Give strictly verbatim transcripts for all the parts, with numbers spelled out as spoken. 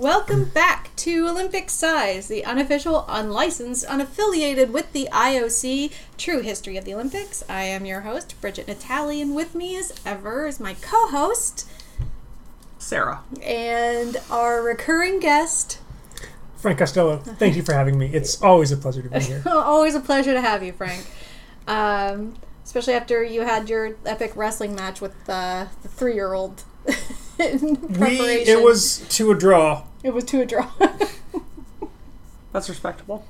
Welcome back to Olympic Size, the unofficial, unlicensed, unaffiliated with the I O C true history of the Olympics. I am your host, Bridget Natalie, and with me as ever is my co-host, Sarah. And our recurring guest, Frank Costello. Thank you for having me. It's always a pleasure to be here. Always a pleasure to have you, Frank. Um, especially after you had your epic wrestling match with uh, the three-year-old. In preparation. We, it was to a draw. It was to a draw. That's respectable.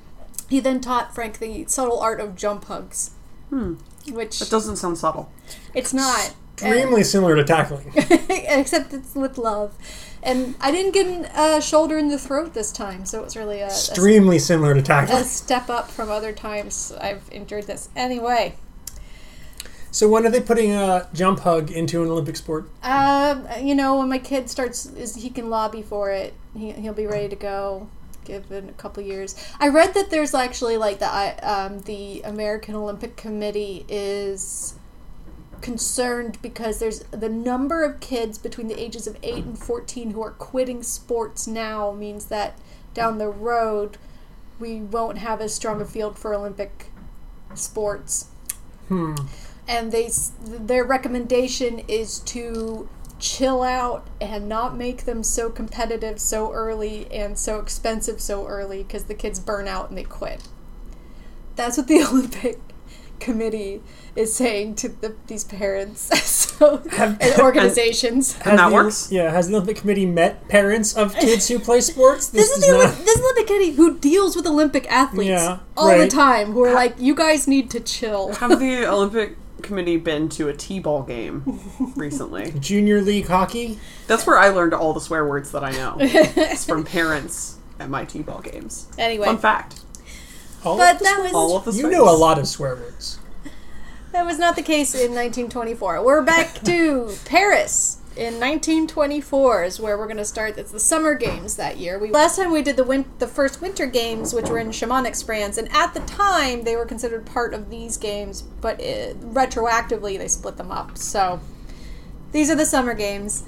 He then taught Frank the subtle art of jump hugs. Hmm. Which... That doesn't sound subtle. It's not. Extremely and, similar to tackling. Except it's with love. And I didn't get a uh, shoulder in the throat this time, so it was really a... Extremely a, similar to tackling. A step up from other times I've endured this. Anyway... So when are they putting a jump hug into an Olympic sport? Uh, you know, when my kid starts, is he can lobby for it. He, he'll be ready to go. Give it a couple years. I read that there's actually like the um, the American Olympic Committee is concerned because there's the number of kids between the ages of eight and fourteen who are quitting sports now means that down the road we won't have as strong a field for Olympic sports. Hmm. And they, their recommendation is to chill out and not make them so competitive so early and so expensive so early because the kids burn out and they quit. That's what the Olympic Committee is saying to the, these parents so, have, and organizations. And, and that the, works? Yeah. Has the Olympic Committee met parents of kids who play sports? This, this is the Olymp- this Olympic Committee who deals with Olympic athletes yeah, all right. the time who are like, you guys need to chill. Have the Olympic... Committee been to a t-ball game recently? Junior league hockey? That's where I learned all the swear words that I know. It's from parents at my t-ball games. Anyway. Fun fact. All but of the that swear- was all of the You know a lot of swear words. That was not the case in nineteen twenty-four. We're back to Paris in nineteen twenty-four is where we're going to start. It's the summer games that year. We Last time we did the win- the first winter games, which were in Chamonix, France, and at the time they were considered part of these games, but it, retroactively they split them up. So these are the summer games.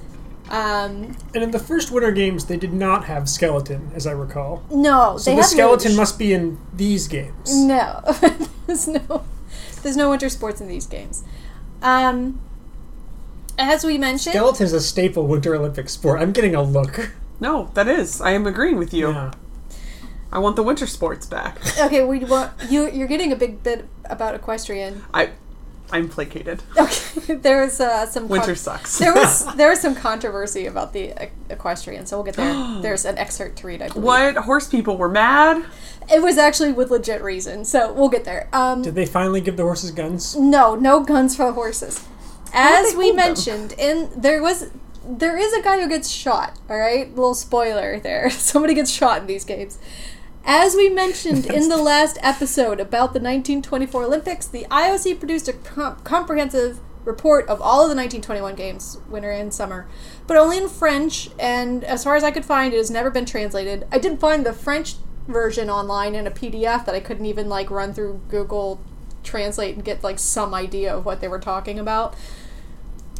Um, and in the first winter games they did not have skeleton, as I recall. No. So they the skeleton no... must be in these games. No. There's no. There's no winter sports in these games. Um... As we mentioned... Skeleton is a staple Winter Olympic sport. I'm getting a look. No, that is. I am agreeing with you. Yeah. I want the winter sports back. Okay, we want... You, you're getting a big bit about equestrian. I, I'm placated. Okay, there was uh, some... Winter con- sucks. There was there was some controversy about the e- equestrian, so we'll get there. There's an excerpt to read, I believe. What? Horse people were mad? It was actually with legit reason, so we'll get there. Um, Did they finally give the horses guns? No, no guns for horses. As we mentioned, and there was, there is a guy who gets shot, all right? Little spoiler there. Somebody gets shot in these games. As we mentioned in the last episode about the nineteen twenty-four Olympics, the I O C produced a comp- comprehensive report of all of the nineteen twenty-one games, winter and summer, but only in French, and as far as I could find, it has never been translated. I did find the French version online in a P D F that I couldn't even, like, run through Google Translate and get, like, some idea of what they were talking about.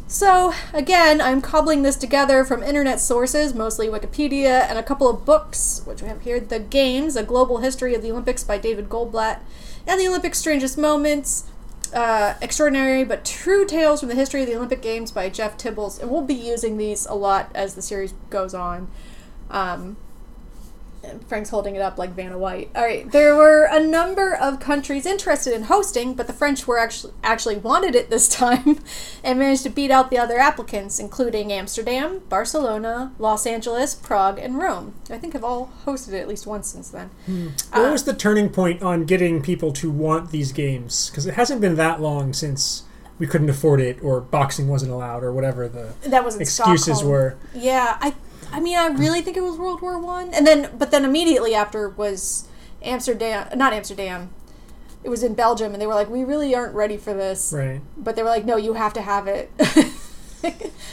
So, again, I'm cobbling this together from internet sources, mostly Wikipedia, and a couple of books, which we have here, The Games, A Global History of the Olympics by David Goldblatt, and The Olympic Strangest Moments, uh, Extraordinary but True Tales from the History of the Olympic Games by Jeff Tibbles, and we'll be using these a lot as the series goes on. Um, Frank's holding it up like Vanna White. All right, there were a number of countries interested in hosting, but the French were actually actually wanted it this time and managed to beat out the other applicants, including Amsterdam, Barcelona, Los Angeles, Prague, and Rome. I think have all hosted it at least once since then. Hmm. What uh, was the turning point on getting people to want these games? Because it hasn't been that long since we couldn't afford it, or boxing wasn't allowed, or whatever the that was excuses Stockholm. were. Yeah, I. I mean, I really think it was World War One, and then, but then immediately after was Amsterdam, not Amsterdam, it was in Belgium, and they were like, we really aren't ready for this. Right. But they were like, no, you have to have it.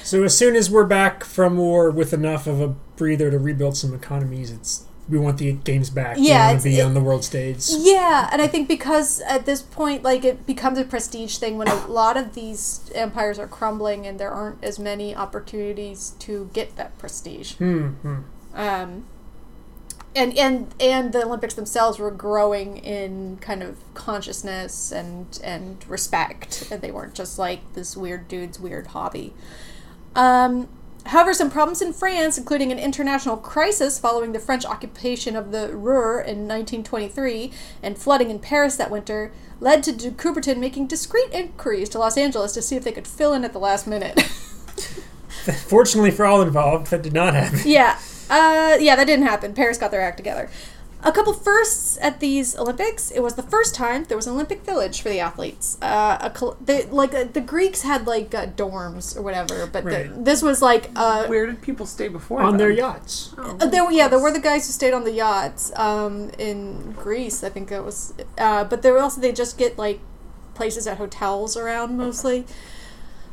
So as soon as we're back from war with enough of a breather to rebuild some economies, it's we want the games back. Yeah, we want to be it, on the world stage. Yeah, and I think because at this point, like, it becomes a prestige thing when a lot of these empires are crumbling and there aren't as many opportunities to get that prestige. Mm-hmm. Um, and, and and the Olympics themselves were growing in kind of consciousness and, and respect. And they weren't just like this weird dude's weird hobby. Um, however, some problems in France, including an international crisis following the French occupation of the Ruhr in nineteen twenty-three and flooding in Paris that winter, led to de Coubertin making discreet inquiries to Los Angeles to see if they could fill in at the last minute. Fortunately for all involved, that did not happen. Yeah. Uh, yeah, that didn't happen. Paris got their act together. A couple firsts at these Olympics. It was the first time there was an Olympic village for the athletes. Uh, a col- they, like uh, the Greeks had like uh, dorms or whatever, but right. the, this was like uh, where did people stay before? On them? Their yachts. Oh, uh, there, yeah, there were the guys who stayed on the yachts um, in Greece. I think that was, uh, but there were also they just get like places at hotels around mostly.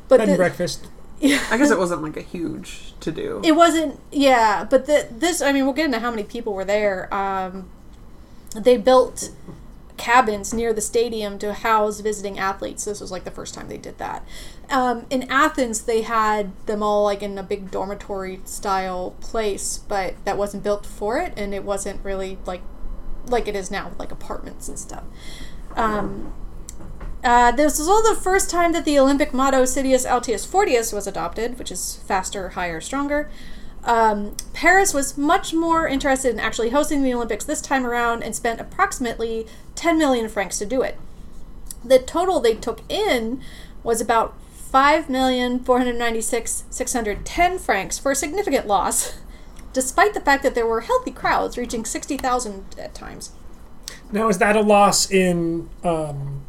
But bed and the, breakfast. Yeah. I guess it wasn't like a huge to do. It wasn't, yeah. But the, this, I mean, we'll get into how many people were there. Um, they built cabins near the stadium to house visiting athletes. This was like the first time they did that. Um, in Athens, they had them all like in a big dormitory style place, but that wasn't built for it, and it wasn't really like like it is now with like apartments and stuff. Um, Uh, this was also the first time that the Olympic motto Citius, Altius, Fortius was adopted, which is faster, higher, stronger. Um, Paris was much more interested in actually hosting the Olympics this time around and spent approximately ten million francs to do it. The total they took in was about five million four hundred ninety-six thousand six hundred ten francs for a significant loss, despite the fact that there were healthy crowds reaching sixty thousand at times. Now, is that a loss in... Um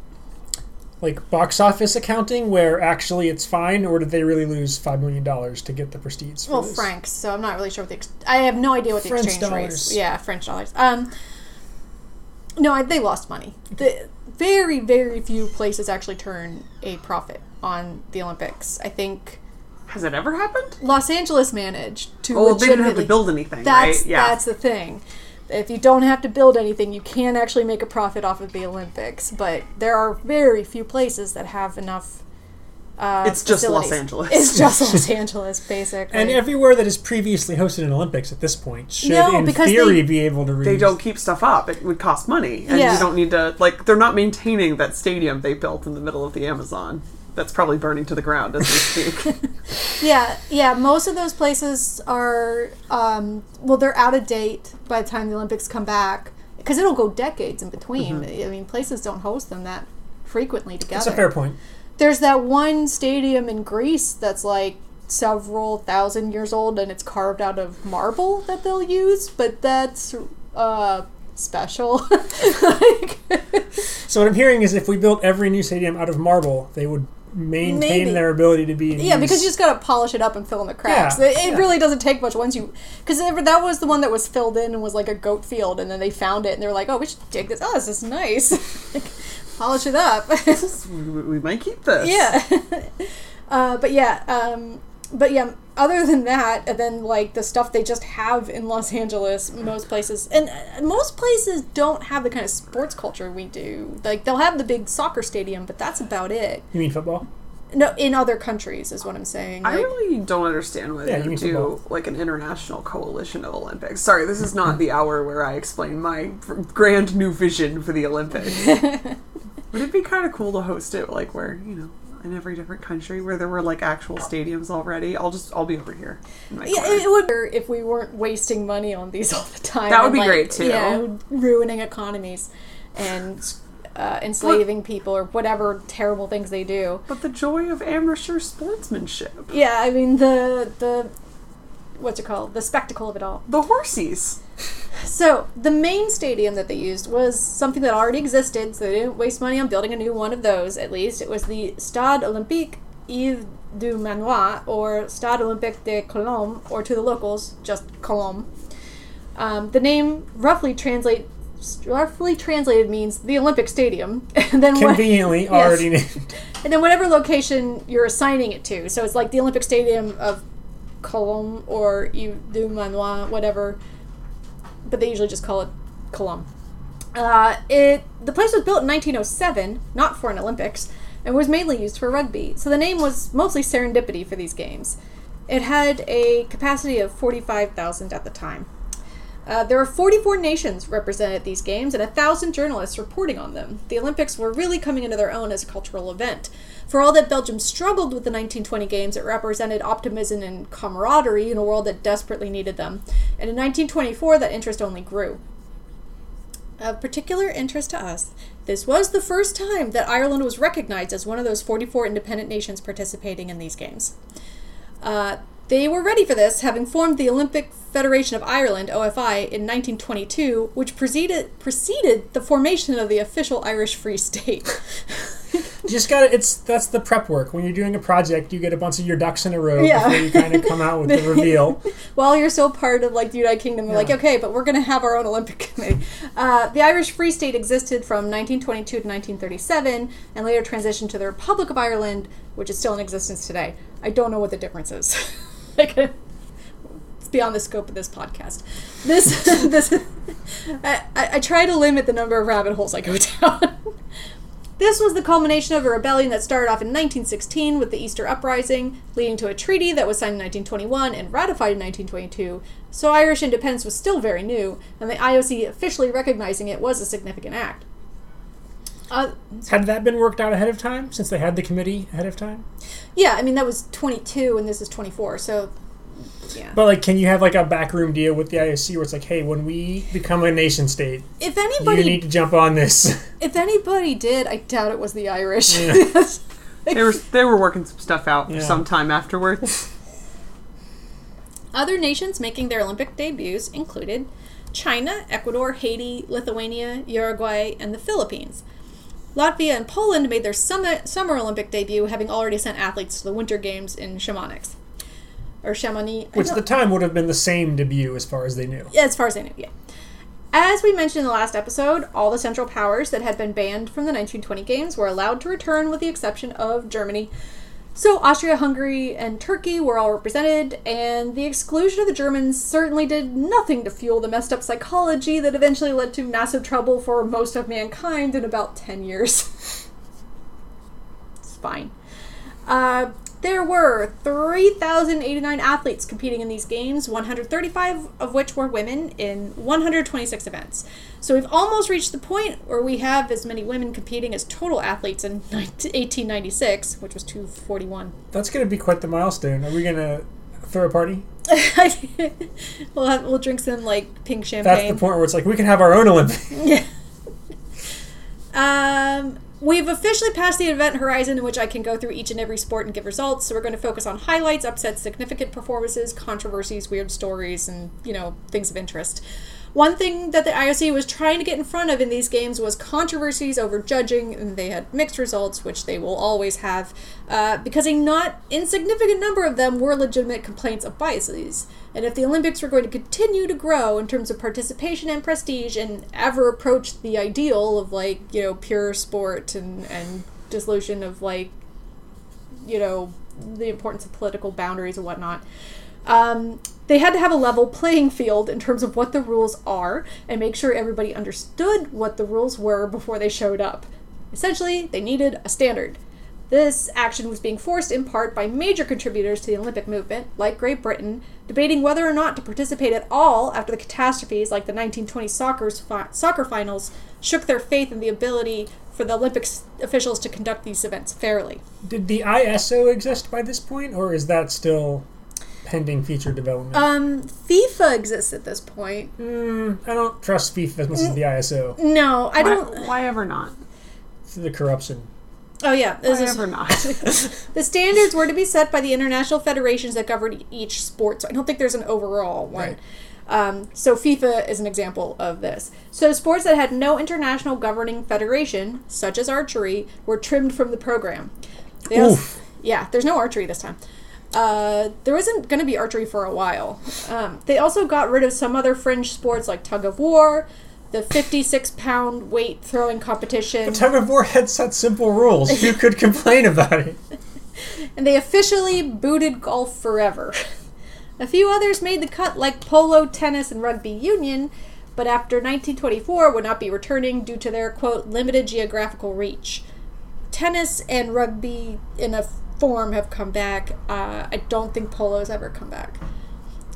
like box office accounting where actually it's fine, or did they really lose five million dollars to get the prestige? Well, this? francs, so I'm not really sure what the... Ex- I have no idea what the French exchange rate is. Yeah, French dollars. Um, no, I, they lost money. The, very, very few places actually turn a profit on the Olympics. I think... Has it ever happened? Los Angeles managed to... Well, they didn't have to build anything, that's, right? Yeah. That's the thing. If you don't have to build anything, you can actually make a profit off of the Olympics. But there are very few places that have enough uh, It's facilities. Just Los Angeles. It's just Los Angeles, basically. And everywhere that has previously hosted an Olympics at this point should, no, in theory, they, be able to reach... They don't keep stuff up. It would cost money. And yeah. you don't need to... Like, they're not maintaining that stadium they built in the middle of the Amazon. That's probably burning to the ground as we speak. yeah, yeah. Most of those places are, um, well, they're out of date by the time the Olympics come back. Because it'll go decades in between. Mm-hmm. I mean, places don't host them that frequently together. That's a fair point. There's that one stadium in Greece that's like several thousand years old and it's carved out of marble that they'll use, but that's... Uh, special. like, so what I'm hearing is if we built every new stadium out of marble, they would maintain maybe. their ability to be in Yeah, use. Because you just got to polish it up and fill in the cracks. Yeah, it it yeah. really doesn't take much once you... Because that was the one that was filled in and was like a goat field, and then they found it, and they were like, oh, we should dig this. Oh, this is nice. like, polish it up. we might keep this. Yeah. uh, but yeah, um, but yeah, other than that, and then like the stuff they just have in Los Angeles, most places, and most places don't have the kind of sports culture we do. Like they'll have the big soccer stadium, but that's about it. You mean football? No, in other countries is what I'm saying. Like, I really don't understand whether yeah, you, you do football. Like an international coalition of Olympics. Sorry, this is not the hour where I explain my grand new vision for the Olympics. Would it be kind of cool to host it like where, you know, in every different country where there were like actual stadiums already? I'll just I'll be over here in my yeah, it would be if we weren't wasting money on these all the time. That would and, be like, great too. Yeah, ruining economies and uh, enslaving but, people or whatever terrible things they do. But the joy of amateur sportsmanship. Yeah, I mean the the what's it called? The spectacle of it all. The horsies. So, the main stadium that they used was something that already existed, so they didn't waste money on building a new one of those, at least. It was the Stade Olympique Yves-du-Manoir, or Stade Olympique de Colombes, or to the locals, just Colombes. Um, the name roughly translate, roughly translated means the Olympic Stadium. and then Conveniently what, already yes. named. And then whatever location you're assigning it to. So, it's like the Olympic Stadium of Colombes, or Yves-du-Manoir, whatever... But they usually just call it Colombes. Uh, it the place was built in nineteen oh seven, not for an Olympics, and was mainly used for rugby. So the name was mostly serendipity for these games. It had a capacity of forty-five thousand at the time. Uh, there were forty-four nations represented at these games and one thousand journalists reporting on them. The Olympics were really coming into their own as a cultural event. For all that Belgium struggled with the nineteen twenty games, it represented optimism and camaraderie in a world that desperately needed them. And in nineteen twenty-four, that interest only grew. Of particular interest to us, this was the first time that Ireland was recognized as one of those forty-four independent nations participating in these games. Uh, They were ready for this, having formed the Olympic Federation of Ireland, O F I, in nineteen twenty-two, which preceded, preceded the formation of the official Irish Free State. You just got to, it's, that's the prep work. When you're doing a project, you get a bunch of your ducks in a row yeah. before you kind of come out with the reveal. While you're still part of, like, the United Kingdom, you're yeah. like, okay, but we're going to have our own Olympic Committee. Uh, the Irish Free State existed from nineteen twenty-two to nineteen thirty-seven, and later transitioned to the Republic of Ireland, which is still in existence today. I don't know what the difference is. Like, it's beyond the scope of this podcast. This, this, I, I try to limit the number of rabbit holes I go down. This was the culmination of a rebellion that started off in nineteen sixteen with the Easter Uprising, leading to a treaty that was signed in nineteen twenty-one and ratified in nineteen twenty-two. So Irish independence was still very new, and the I O C officially recognizing it was a significant act. Uh, had that been worked out ahead of time, since they had the committee ahead of time? Yeah, I mean, that was twenty-two and this is twenty-four, so, yeah. But, like, can you have, like, a backroom deal with the I O C where it's like, hey, when we become a nation state, if anybody, you need to jump on this. If anybody did, I doubt it was the Irish. Yeah. they, were, they were working some stuff out yeah. sometime afterwards. Other nations making their Olympic debuts included China, Ecuador, Haiti, Lithuania, Uruguay, and the Philippines. Latvia and Poland made their summer, summer Olympic debut, having already sent athletes to the Winter Games in Chamonix. Or Chamonix. Which at the time would have been the same debut as far as they knew. Yeah, as far as they knew, yeah. As we mentioned in the last episode, all the Central Powers that had been banned from the nineteen twenty Games were allowed to return with the exception of Germany. So Austria-Hungary and Turkey were all represented, and the exclusion of the Germans certainly did nothing to fuel the messed up psychology that eventually led to massive trouble for most of mankind in about ten years. It's fine. Uh, there were three thousand eighty-nine athletes competing in these games, one hundred thirty-five of which were women, in one hundred twenty-six events. So we've almost reached the point where we have as many women competing as total athletes in eighteen ninety-six, which was two forty-one. That's going to be quite the milestone. Are we going to throw a party? we'll, have, we'll drink some, like, pink champagne. That's the point where it's like, we can have our own Olympics. Yeah. Um, we've officially passed the event horizon in which I can go through each and every sport and give results, so we're going to focus on highlights, upsets, significant performances, controversies, weird stories, and, you know, things of interest. One thing that the I O C was trying to get in front of in these games was controversies over judging, and they had mixed results, which they will always have, uh, because a not insignificant number of them were legitimate complaints of biases. And if the Olympics were going to continue to grow in terms of participation and prestige and ever approach the ideal of, like, you know, pure sport and, and dissolution of, like, you know, the importance of political boundaries and whatnot, um... they had to have a level playing field in terms of what the rules are and make sure everybody understood what the rules were before they showed up. Essentially, they needed a standard. This action was being forced in part by major contributors to the Olympic movement, like Great Britain, debating whether or not to participate at all after the catastrophes like the nineteen twenty soccer's fi- soccer finals shook their faith in the ability for the Olympics officials to conduct these events fairly. Did the I S O exist by this point, or is that still pending future development? Um, FIFA exists at this point. Mm, I don't trust FIFA as much as the I S O. No, I why, don't... Why ever not? For the corruption. Oh, yeah. Why is, ever not? The standards were to be set by the international federations that governed each sport, so I don't think there's an overall one. Right. Um, so FIFA is an example of this. So sports that had no international governing federation, such as archery, were trimmed from the program. They Oof. Also, yeah, there's no archery this time. Uh, there isn't going to be archery for a while. Um, they also got rid of some other fringe sports like tug-of-war, the fifty-six pound weight throwing competition. But tug-of-war had such simple rules. Who could complain about it? And they officially booted golf forever. A few others made the cut, like polo, tennis, and rugby union, but after nineteen twenty-four would not be returning due to their, quote, limited geographical reach. Tennis and rugby in a form have come back. Uh, I don't think polo has ever come back.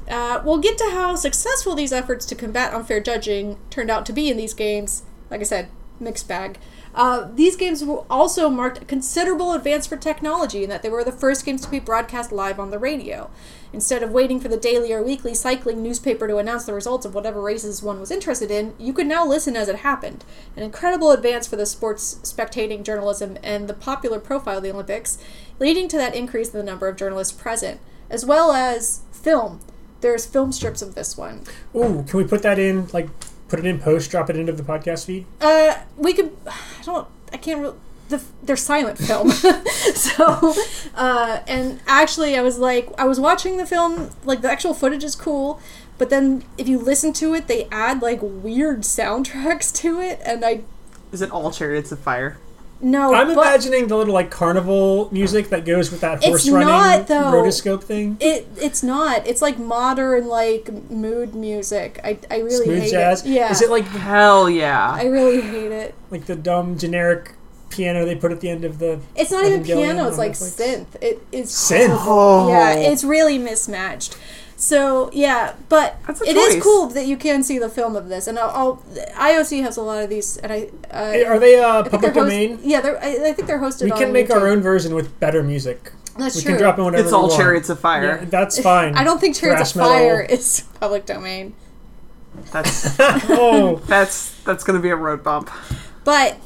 Uh, we'll get to how successful these efforts to combat unfair judging turned out to be in these games. Like I said, mixed bag. Uh, these games also marked a considerable advance for technology in that they were the first games to be broadcast live on the radio. Instead of waiting for the daily or weekly cycling newspaper to announce the results of whatever races one was interested in, you could now listen as it happened. An incredible advance for the sports spectating journalism and the popular profile of the Olympics, leading to that increase in the number of journalists present, as well as film. There's film strips of this one. Ooh, can we put that in, like... Put it in post, drop it into the podcast feed? Uh, we could, I don't, I can't really, the, they're silent film. so, uh, and actually I was like, I was watching the film, like the actual footage is cool, but then if you listen to it, they add like weird soundtracks to it, and I... Is it all Chariots of Fire? No, I'm but, imagining the little, like, carnival music that goes with that horse-running rotoscope thing. It It's not. It's, like, modern, like, mood music. I, I really Smooth hate jazz. It. Yeah. Is it, like... Hell yeah. I really hate it. Like, the dumb, generic piano they put at the end of the... It's not even piano. It's, like, Netflix. Synth. It, it's Synth? Oh. Yeah, it's really mismatched. So, yeah, but it is cool that you can see the film of this. And I'll, I'll, I O C has a lot of these. And I uh, Are they uh, public domain? Host, yeah, they're, I, I think they're hosted on We can on make YouTube. Our own version with better music. That's we true. We can drop in whatever It's all Chariots of Fire. Yeah, that's fine. I don't think Chariots Thrash of Fire metal. Is public domain. That's oh. that's that's going to be a road bump. But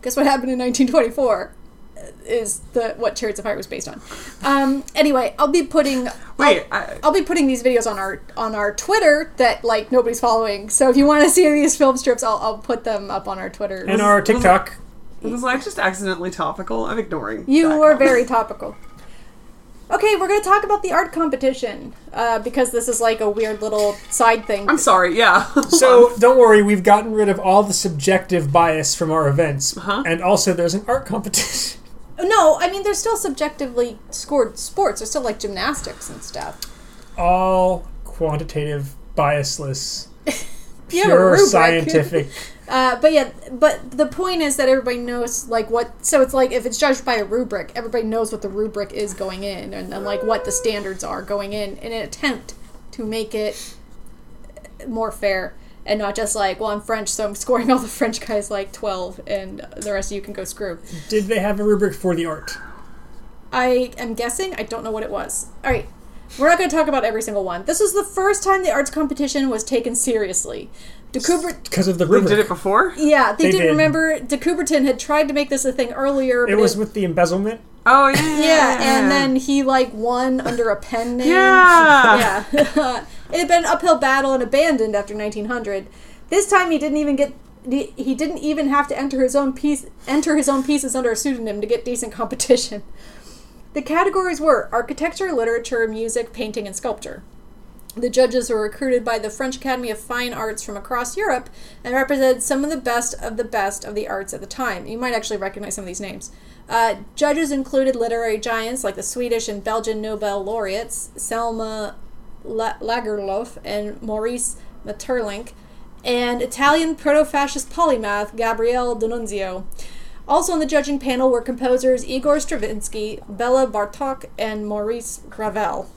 guess what happened in nineteen twenty-four? Is the what Chariots of Fire was based on. Um, anyway, I'll be putting Wait, I'll, I, I'll be putting these videos on our on our Twitter that like nobody's following. So if you want to see these film strips, I'll I'll put them up on our Twitter and our TikTok. Was, was like just accidentally topical. I'm ignoring. You were comment. Very topical. Okay, we're going to talk about the art competition uh, because this is like a weird little side thing. I'm sorry, yeah. So don't worry, we've gotten rid of all the subjective bias from our events, uh-huh. and also there's an art competition. No, I mean, they're still subjectively scored sports. They're still, like, gymnastics and stuff. All quantitative, biasless, pure scientific. uh, but, yeah, but the point is that everybody knows, like, what... So it's like, if it's judged by a rubric, everybody knows what the rubric is going in and, and like, what the standards are going in in an attempt to make it more fair. And not just like, well, I'm French, so I'm scoring all the French guys like twelve, and the rest of you can go screw. Did they have a rubric for the art? I am guessing. I don't know what it was. All right. We're not going to talk about every single one. This was the first time the arts competition was taken seriously. De Coubertin... Because of the rubric. They did it before? Yeah. They, they didn't did. remember... De Coubertin had tried to make this a thing earlier. But it was it, with the embezzlement? Oh, yeah. Yeah, and then he, like, won under a pen name. Yeah. Yeah. It had been an uphill battle and abandoned after nineteen hundred. This time he didn't even get... He didn't even have to enter his own piece, enter his own pieces under a pseudonym to get decent competition. The categories were architecture, literature, music, painting, and sculpture. The judges were recruited by the French Academy of Fine Arts from across Europe and represented some of the best of the best of the arts at the time. You might actually recognize some of these names. Uh, judges included literary giants like the Swedish and Belgian Nobel laureates, Selma Lagerlöf and Maurice Maeterlinck, and Italian proto-fascist polymath Gabriele D'Annunzio. Also on the judging panel were composers Igor Stravinsky, Béla Bartók, and Maurice Ravel.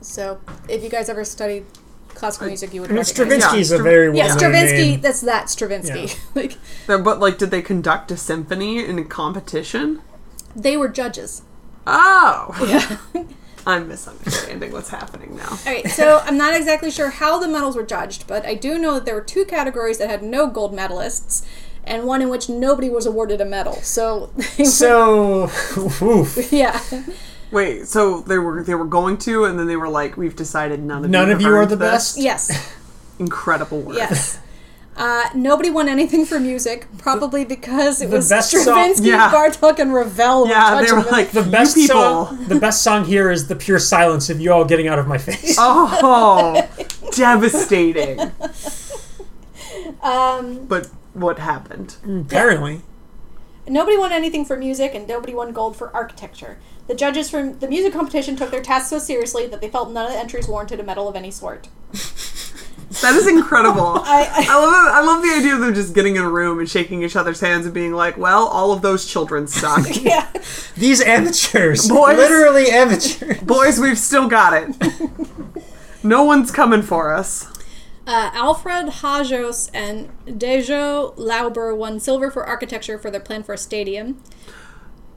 So, if you guys ever studied classical music, you would recognize. Stravinsky's yeah, a very well-known Yeah, Stravinsky, name. That's that Stravinsky. Yeah. like, no, but, like, did they conduct a symphony in a competition? They were judges. Oh! Yeah. I'm misunderstanding what's happening now. All right, so I'm not exactly sure how the medals were judged, but I do know that there were two categories that had no gold medalists, and one in which nobody was awarded a medal. So, so, oof. Yeah. Wait, so they were they were going to, and then they were like, we've decided none of none you of you are the best. best. Yes. Incredible work. Yes. Uh, nobody won anything for music, probably because it the was Stravinsky, yeah. Bartók, and Ravel. Yeah, they were like the best people. Song, the best song here is the pure silence of you all getting out of my face. Oh, devastating. Um, but. What happened? Apparently. Yeah. Nobody won anything for music, and nobody won gold for architecture. The judges from the music competition took their task so seriously that they felt none of the entries warranted a medal of any sort. That is incredible. I, I, I, love it. I love the idea of them just getting in a room and shaking each other's hands and being like, well, all of those children suck. Yeah. These amateurs. Boys, literally amateurs. Boys, we've still got it. No one's coming for us. Uh, Alfred Hajós and Dezső Lauber won silver for architecture for their plan for a stadium.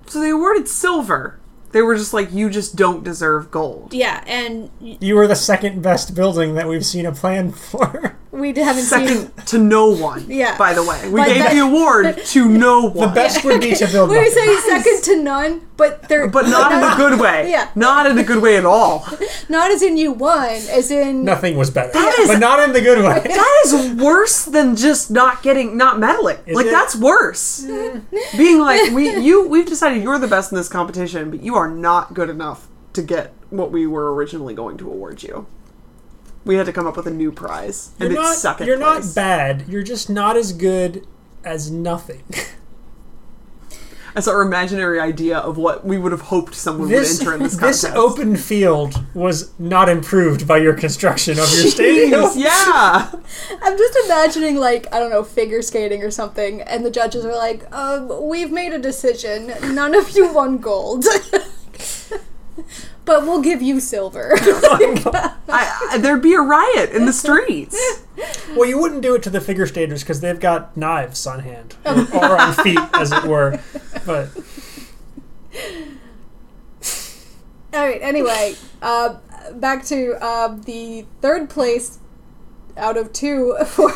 So they awarded silver. They were just like, you just don't deserve gold. Yeah, and... Y- you were the second best building that we've seen a plan for. We haven't second seen... Second to no one, yeah. By the way. We but gave that, the award to no one. The best would be to build we were saying nice. Second to none, but they're... But not in a good way. Yeah. Not in a good way at all. Not as in you won, as in... Nothing was better. That is, but not in the good way. That is worse than just not getting... Not meddling. Is like, it? That's worse. Mm. Being like, we you we've decided you're the best in this competition, but you are... are not good enough to get what we were originally going to award you. We had to come up with a new prize. And you're it's not, second You're place. Not bad. You're just not as good as nothing. That's our imaginary idea of what we would have hoped someone this, would enter in this contest. This open field was not improved by your construction of your Jeez, stadium. Yeah. I'm just imagining, like, I don't know, figure skating or something, and the judges are like, um, we've made a decision. None of you won gold. But we'll give you silver. I, I, there'd be a riot in the streets. Well, you wouldn't do it to the figure skaters because they've got knives on hand. Or, or on feet, as it were. But all right, anyway. Uh, back to uh, the third place out of two for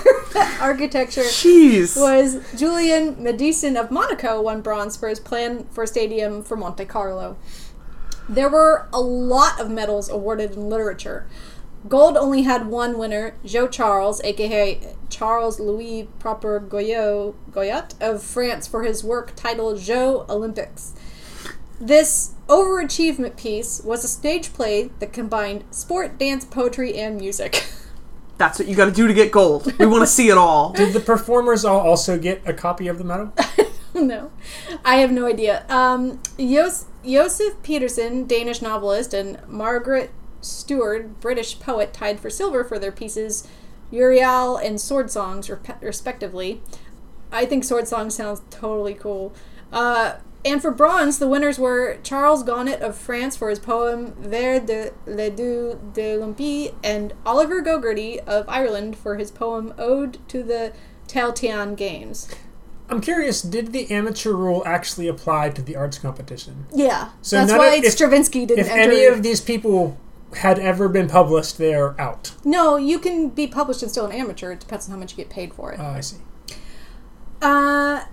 architecture. Jeez. Was Julien Medicin of Monaco won bronze for his plan for a stadium for Monte Carlo. There were a lot of medals awarded in literature. Gold only had one winner, Jean Charles, a k a. Charles-Louis Prosper Guyot of France, for his work titled Jeux Olympiques. This overachievement piece was a stage play that combined sport, dance, poetry, and music. That's what you got to do to get gold. We want to see it all. Did the performers all also get a copy of the medal? No. I have no idea. Um, Jos- Josef Petersen, Danish novelist, and Margaret Stewart, British poet, tied for silver for their pieces Uriel and Sword Songs, rep- respectively. I think Sword Songs sounds totally cool. Uh, and for bronze, the winners were Charles Gonnet of France for his poem Vers de les Deux de l'Olympique and Oliver Gogarty of Ireland for his poem Ode to the Tailteann Games. I'm curious, did the amateur rule actually apply to the arts competition? Yeah. So that's why if, Stravinsky didn't if enter. If any of these people had ever been published, they're out. No, you can be published and still an amateur. It depends on how much you get paid for it. Oh, I see. Uh,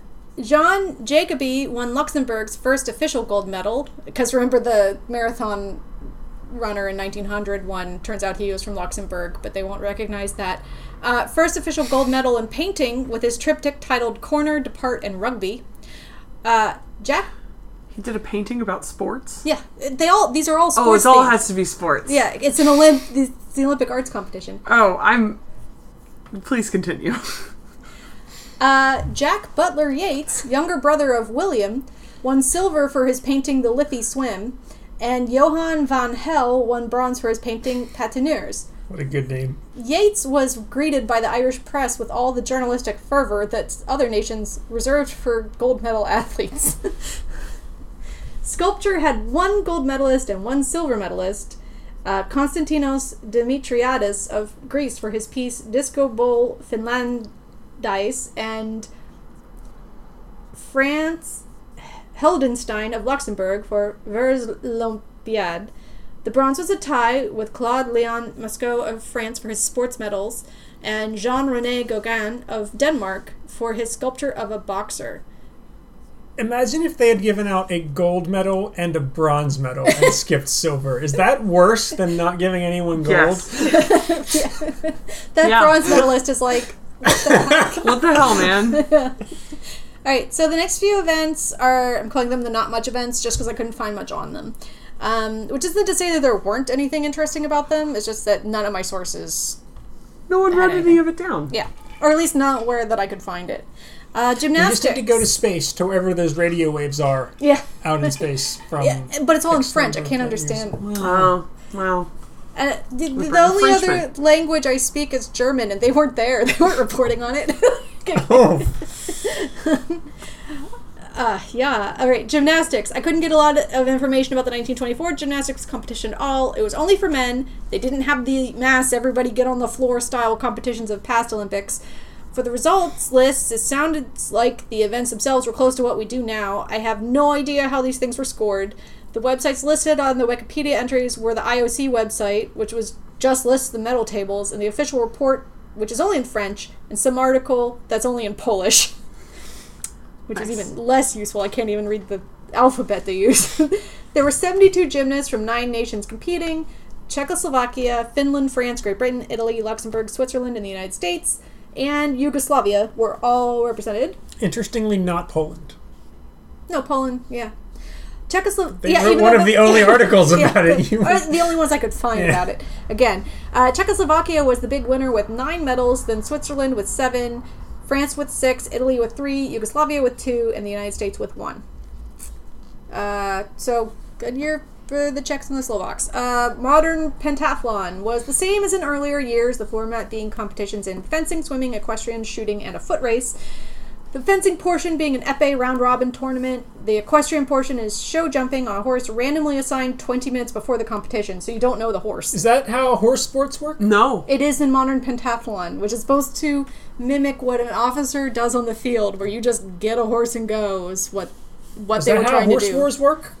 Jean Jacobi won Luxembourg's first official gold medal. Because remember the marathon runner in nineteen hundred won. Turns out he was from Luxembourg, but they won't recognize that. Uh, first official gold medal in painting with his triptych titled Corner, Depart, and Rugby. Uh, Jack? He did a painting about sports? Yeah. They all. These are all sports. Oh, it all has to be sports. Yeah, it's an Olymp- it's the Olympic arts competition. Oh, I'm... Please continue. uh, Jack Butler Yeats, younger brother of William, won silver for his painting The Liffey Swim, and Johan van Hel won bronze for his painting Patineurs. What a good name. Yeats was greeted by the Irish press with all the journalistic fervor that other nations reserved for gold medal athletes. Sculpture had one gold medalist and one silver medalist, uh, Konstantinos Dimitriadis of Greece for his piece Disco Bowl Finlandais, and Franz Heldenstein of Luxembourg for Vers l'Olympiade. The bronze was a tie with Claude Léon Mascot of France for his sports medals and Jean-René Gauguin of Denmark for his sculpture of a boxer. Imagine if they had given out a gold medal and a bronze medal and skipped silver. Is that worse than not giving anyone gold? Yes. Yeah. That yeah. Bronze medalist is like, what the heck? What the hell, man? Yeah. All right, so the next few events are, I'm calling them the not much events just because I couldn't find much on them. Um, which isn't to say that there weren't anything interesting about them. It's just that none of my sources... No one read anything. Any of it down. Yeah. Or at least not where that I could find it. Uh, gymnastics. You just need to go to space, to wherever those radio waves are. Yeah. Out in space from... Yeah, but it's all in French. I can't understand. Wow. Wow. And the, the, the only other language I speak is German, and they weren't there. They weren't reporting on it. Oh. Uh, yeah. All right. Gymnastics. I couldn't get a lot of information about the nineteen twenty-four gymnastics competition at all. It was only for men. They didn't have the mass everybody get on the floor style competitions of past Olympics. For the results lists, it sounded like the events themselves were close to what we do now. I have no idea how these things were scored. The websites listed on the Wikipedia entries were the I O C website, which was just lists the medal tables, and the official report, which is only in French, and some article that's only in Polish, which nice. Is even less useful. I can't even read the alphabet they use. There were seventy-two gymnasts from nine nations competing: Czechoslovakia, Finland, France, Great Britain, Italy, Luxembourg, Switzerland, and the United States, and Yugoslavia were all represented. Interestingly, not Poland. No, Poland, yeah. Czechoslovakia. They yeah, wrote one of the only articles about yeah, it. You the only ones I could find yeah. about it. Again, uh, Czechoslovakia was the big winner with nine medals, then Switzerland with seven, France with six, Italy with three, Yugoslavia with two, and the United States with one. Uh, so, good year for the Czechs and the Slovaks. Uh, modern pentathlon was the same as in earlier years, the format being competitions in fencing, swimming, equestrian, shooting, and a foot race. The fencing portion being an épée round-robin tournament. The equestrian portion is show jumping on a horse randomly assigned twenty minutes before the competition, so you don't know the horse. Is that how horse sports work? No. It is in modern pentathlon, which is supposed to mimic what an officer does on the field, where you just get a horse and go is what, what is they were trying to do. Is that how horse wars work?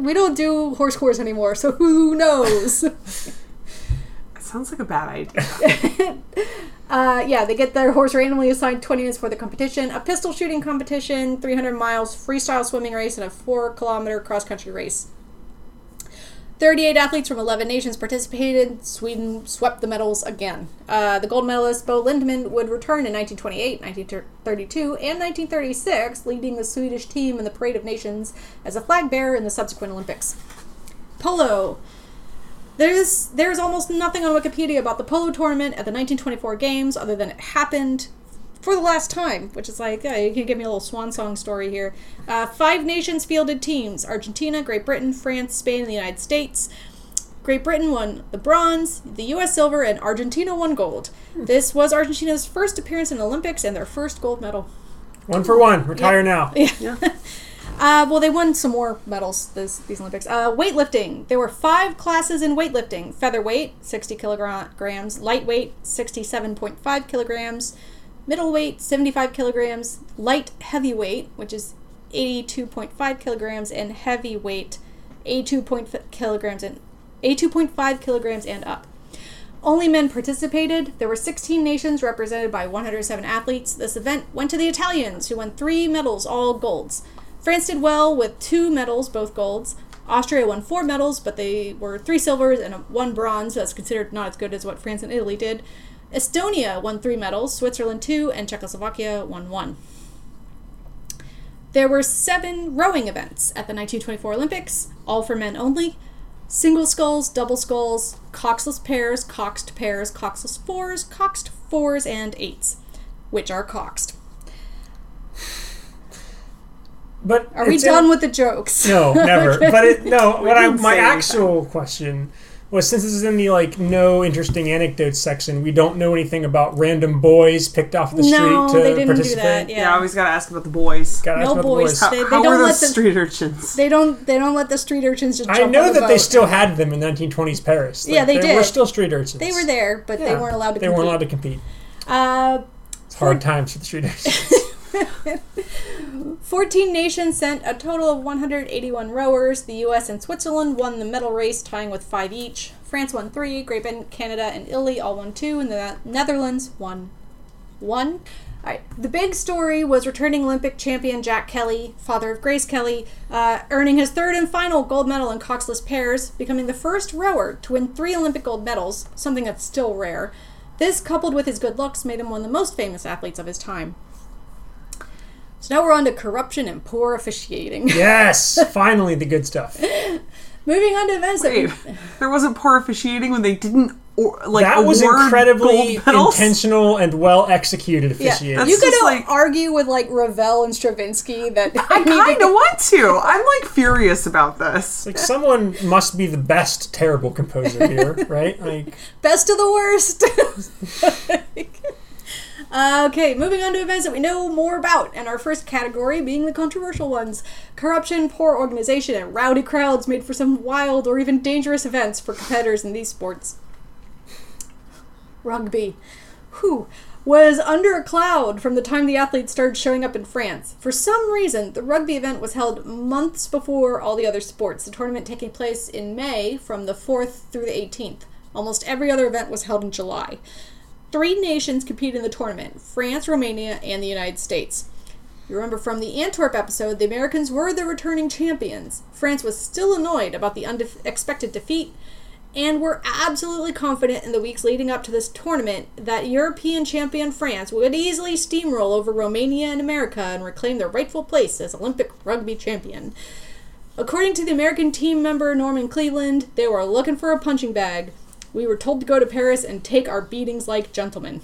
We don't do horse wars anymore, so who knows? Sounds like a bad idea. uh, yeah, they get their horse randomly assigned twenty minutes for the competition, a pistol shooting competition, three hundred miles freestyle swimming race, and a four-kilometer cross-country race. thirty-eight athletes from eleven nations participated. Sweden swept the medals again. Uh, the gold medalist Bo Lindman would return in nineteen twenty-eight, nineteen thirty-two, and nineteen thirty-six, leading the Swedish team in the Parade of Nations as a flag bearer in the subsequent Olympics. Polo. There's there's almost nothing on Wikipedia about the polo tournament at the nineteen twenty-four games other than it happened for the last time, which is like, yeah, you can give me a little swan song story here. Uh, five nations fielded teams: Argentina, Great Britain, France, Spain, and the United States. Great Britain won the bronze, the U S silver, and Argentina won gold. Hmm. This was Argentina's first appearance in the Olympics and their first gold medal. One for one. Retire yeah. now. Yeah. yeah. Uh, well, they won some more medals this, these Olympics. Uh, weightlifting. There were five classes in weightlifting. Featherweight, sixty kilograms. Lightweight, sixty-seven point five kilograms. Middleweight, seventy-five kilograms. Light heavyweight, which is eighty-two point five kilograms. And heavyweight, eighty-two point five kilograms and, eighty-two point five kilograms and up. Only men participated. There were sixteen nations represented by one hundred seven athletes. This event went to the Italians, who won three medals, all golds. France did well with two medals, both golds. Austria won four medals, but they were three silvers and one bronze, so that's considered not as good as what France and Italy did. Estonia won three medals, Switzerland two, and Czechoslovakia won one. There were seven rowing events at the nineteen twenty-four Olympics, all for men only. Single sculls, double sculls, coxless pairs, coxed pairs, coxless fours, coxed fours, and eights, which are coxed. But are we done it, with the jokes? No, never. okay. But it, no, what I, my actual that. question was, since this is in the like no interesting anecdotes section, we don't know anything about random boys picked off the street no, to they didn't participate. Do that, yeah. yeah, I always gotta ask about the boys. Gotta no ask about boys. The boys. How, they, they how don't are let the street urchins? They don't. They don't let the street urchins just. I jump know on that the they still had them in nineteen twenties Paris. Like, yeah, they, they did. Were still street urchins. They were there, but yeah. they weren't allowed to. They compete. weren't allowed to compete. Uh, it's hard times for the street urchins. fourteen nations sent a total of one hundred eighty-one rowers. The U S and Switzerland won the medal race, tying with five each. France won three. Great Britain, Canada, and Italy all won two. And the Netherlands won one. All right. The big story was returning Olympic champion Jack Kelly, father of Grace Kelly, uh, earning his third and final gold medal in coxless pairs, becoming the first rower to win three Olympic gold medals, something that's still rare. This, coupled with his good looks, made him one of the most famous athletes of his time. So now we're on to corruption and poor officiating. Yes! Finally, the good stuff. Moving on to events. Wait, that we... there wasn't poor officiating when they didn't Or, like, that was incredibly intentional and well executed officiating. Yeah, you could like, argue with like Ravel and Stravinsky that I kind of want to. I'm like furious about this. Like someone must be the best terrible composer here, right? Like best of the worst. Uh, okay, moving on to events that we know more about, and our first category being the controversial ones. Corruption, poor organization, and rowdy crowds made for some wild or even dangerous events for competitors in these sports. Rugby, who was under a cloud from the time the athletes started showing up in France. For some reason, the rugby event was held months before all the other sports, the tournament taking place in May from the fourth through the eighteenth. Almost every other event was held in July. Three nations competed in the tournament: France, Romania, and the United States. You remember from the Antwerp episode, the Americans were the returning champions. France was still annoyed about the unexpected defeat and were absolutely confident in the weeks leading up to this tournament that European champion France would easily steamroll over Romania and America and reclaim their rightful place as Olympic rugby champion. According to the American team member Norman Cleveland, they were looking for a punching bag. We were told to go to Paris and take our beatings like gentlemen.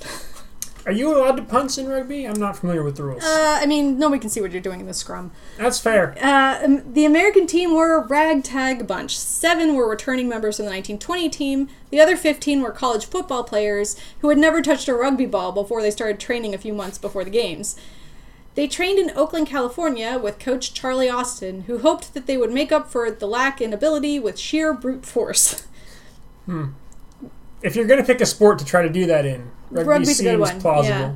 Are you allowed to punch in rugby? I'm not familiar with the rules. Uh, I mean, nobody can see what you're doing in the scrum. That's fair. Uh, the American team were a ragtag bunch. Seven were returning members from the nineteen twenty team. The other fifteen were college football players who had never touched a rugby ball before they started training a few months before the games. They trained in Oakland, California with coach Charlie Austin, who hoped that they would make up for the lack in ability with sheer brute force. Hmm. If you're going to pick a sport to try to do that in, rugby Rugby's seems a good one. Plausible. Yeah.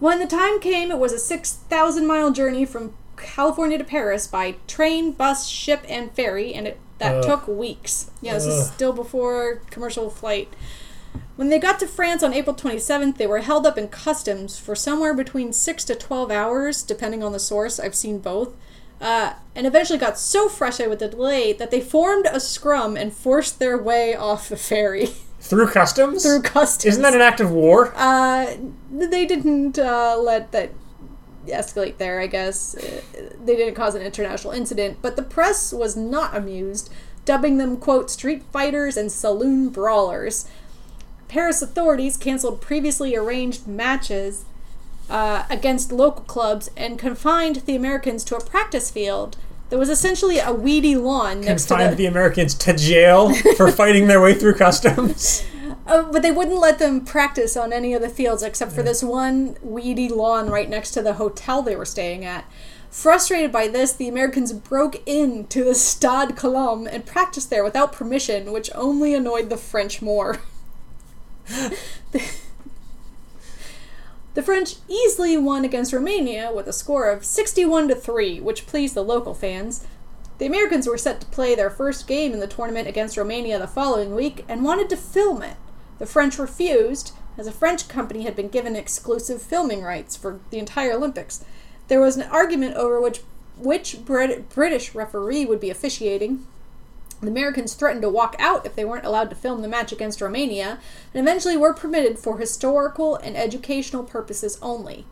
When the time came, it was a six thousand mile journey from California to Paris by train, bus, ship, and ferry, and it that uh, took weeks. Yeah, this uh, is still before commercial flight. When they got to France on April twenty-seventh, they were held up in customs for somewhere between six to twelve hours, depending on the source. I've seen both. Uh, and eventually got so frustrated with the delay that they formed a scrum and forced their way off the ferry. Through customs? Through customs. Isn't that an act of war? Uh, they didn't uh, let that escalate there, I guess. They didn't cause an international incident, but the press was not amused, dubbing them, quote, street fighters and saloon brawlers. Paris authorities canceled previously arranged matches uh, against local clubs and confined the Americans to a practice field. There was essentially a weedy lawn next to the... Confined the Americans to jail for fighting their way through customs. Uh, but they wouldn't let them practice on any of the fields except for this one weedy lawn right next to the hotel they were staying at. Frustrated by this, the Americans broke into the Stade Colombes and practiced there without permission, which only annoyed the French more. The French easily won against Romania with a score of sixty-one to three, which pleased the local fans. The Americans were set to play their first game in the tournament against Romania the following week and wanted to film it. The French refused, as a French company had been given exclusive filming rights for the entire Olympics. There was an argument over which, which Brit- British referee would be officiating. The Americans threatened to walk out if they weren't allowed to film the match against Romania, and eventually were permitted for historical and educational purposes only.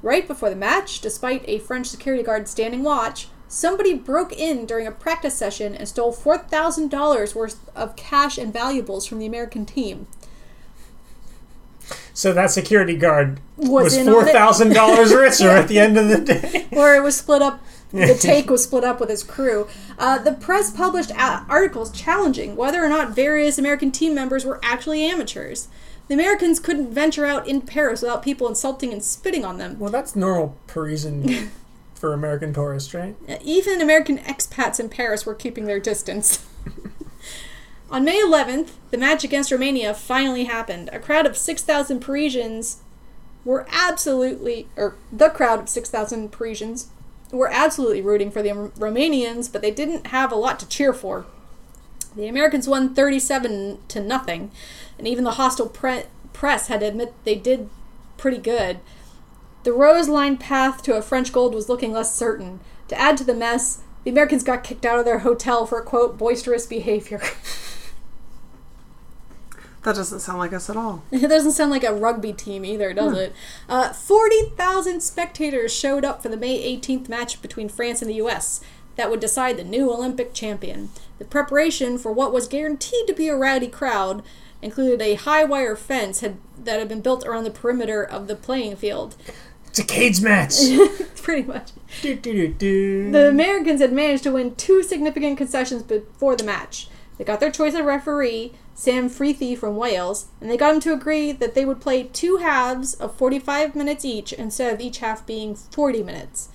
Right before the match, despite a French security guard standing watch, somebody broke in during a practice session and stole four thousand dollars worth of cash and valuables from the American team. So that security guard was, was four thousand dollars richer at the end of the day. Or it was split up. The take was split up with his crew. Uh, the press published a- articles challenging whether or not various American team members were actually amateurs. The Americans couldn't venture out in Paris without people insulting and spitting on them. Well, that's normal Parisian for American tourists, right? Even American expats in Paris were keeping their distance. On May eleventh, the match against Romania finally happened. A crowd of six thousand Parisians were absolutely... or the crowd of six thousand Parisians... were absolutely rooting for the Romanians, but they didn't have a lot to cheer for. The Americans won thirty-seven to nothing, and even the hostile pre- press had to admit they did pretty good. The rose-lined path to a French gold was looking less certain. To add to the mess, the Americans got kicked out of their hotel for, quote, boisterous behavior. That doesn't sound like us at all. It doesn't sound like a rugby team either, does hmm. it? Uh, forty thousand spectators showed up for the May eighteenth match between France and the U S that would decide the new Olympic champion. The preparation for what was guaranteed to be a rowdy crowd included a high wire fence had, that had been built around the perimeter of the playing field. It's a cage match! Pretty much. Do, do, do, do. The Americans had managed to win two significant concessions before the match. They got their choice of referee, Sam Freethie from Wales, and they got him to agree that they would play two halves of forty-five minutes each instead of each half being forty minutes.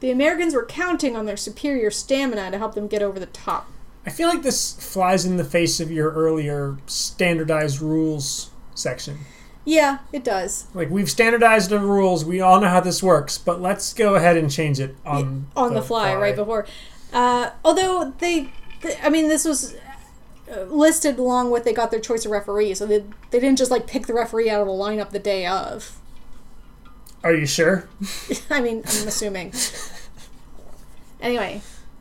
The Americans were counting on their superior stamina to help them get over the top. I feel like this flies in the face of your earlier standardized rules section. Yeah, it does. Like, we've standardized the rules, we all know how this works, but let's go ahead and change it on yeah, on the, the fly, fly right before. Uh, although they, they, I mean, this was listed along with they got their choice of referee, so they they didn't just like pick the referee out of a lineup the day of. Are you sure? I mean, I'm assuming. Anyway.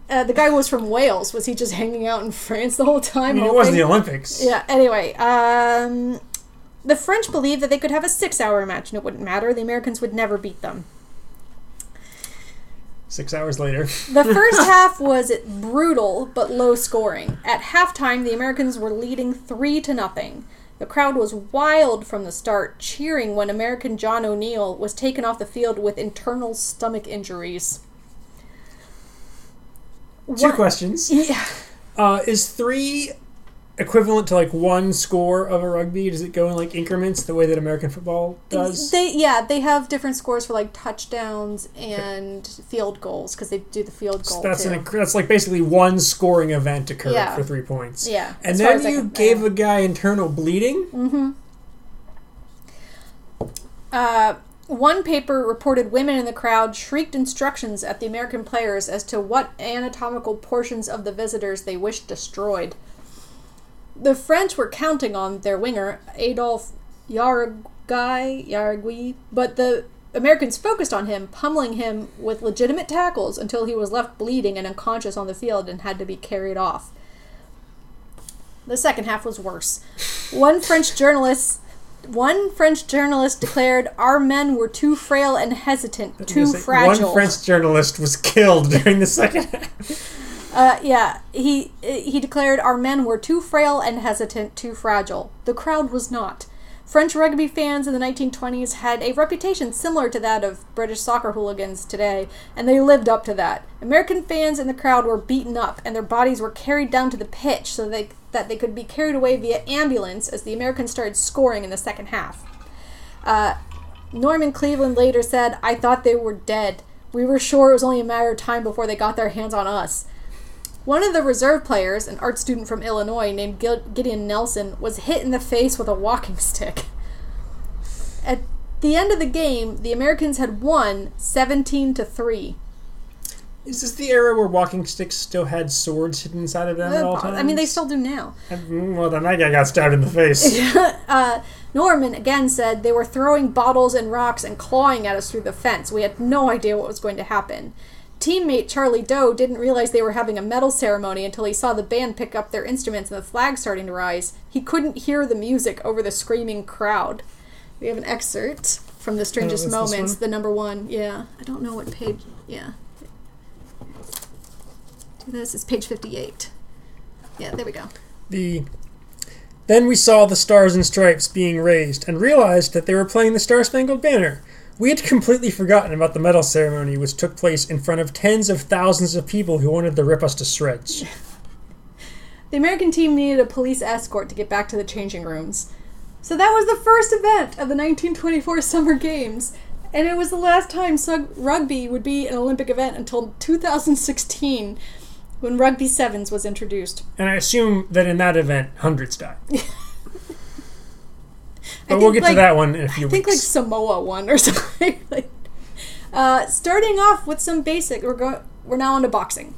Uh, the guy was from Wales. Was he just hanging out in France the whole time? I mean, it was the Olympics. Yeah, anyway. Um, the French believed that they could have a six-hour match and it wouldn't matter. The Americans would never beat them. Six hours later. The first half was brutal but low scoring. At halftime, the Americans were leading three to nothing. The crowd was wild from the start, cheering when American John O'Neill was taken off the field with internal stomach injuries. What? Two questions. Yeah. Uh, is three equivalent to like one score of a rugby? Does it go in like increments the way that American football does? They, yeah, they have different scores for like touchdowns and field goals because they do the field goal. So that's too. An, that's like basically one scoring event occurred yeah. for three points. Yeah. And then you can, gave yeah. a guy internal bleeding? Mm-hmm. Uh... One paper reported women in the crowd shrieked instructions at the American players as to what anatomical portions of the visitors they wished destroyed. The French were counting on their winger, Adolphe Yaragui, but the Americans focused on him, pummeling him with legitimate tackles until he was left bleeding and unconscious on the field and had to be carried off. The second half was worse. One French journalist... One French journalist declared, "Our men were too frail and hesitant, too say, fragile." One French journalist was killed during the second half. Uh, yeah, he he declared, "Our men were too frail and hesitant, too fragile." The crowd was not. French rugby fans in the nineteen twenties had a reputation similar to that of British soccer hooligans today, and they lived up to that. American fans in the crowd were beaten up, and their bodies were carried down to the pitch so they... that they could be carried away via ambulance as the Americans started scoring in the second half. Uh, Norman Cleveland later said, "I thought they were dead. We were sure it was only a matter of time before they got their hands on us." One of the reserve players, an art student from Illinois named Gideon Nelson, was hit in the face with a walking stick. At the end of the game, the Americans had won seventeen to three. Is this the era where walking sticks still had swords hidden inside of them at all times? I mean, they still do now. Well, then that guy got stabbed in the face. uh, Norman again said, "They were throwing bottles and rocks and clawing at us through the fence. We had no idea what was going to happen." Teammate Charlie Doe didn't realize they were having a medal ceremony until he saw the band pick up their instruments and the flag starting to rise. He couldn't hear the music over the screaming crowd. We have an excerpt from The Strangest oh, Moments, the number one. Yeah, I don't know what page. Yeah. This is page fifty-eight. Yeah, there we go. The Then we saw the Stars and Stripes being raised and realized that they were playing the Star-Spangled Banner. We had completely forgotten about the medal ceremony, which took place in front of tens of thousands of people who wanted to rip us to shreds. The American team needed a police escort to get back to the changing rooms. So that was the first event of the nineteen twenty-four Summer Games, and it was the last time rugby would be an Olympic event until two thousand sixteen. When Rugby Sevens was introduced. And I assume that in that event, hundreds died. But we'll get like, to that one in a few I weeks. I think like Samoa won or something. like, uh, starting off with some basic, we're go- we're now on to boxing.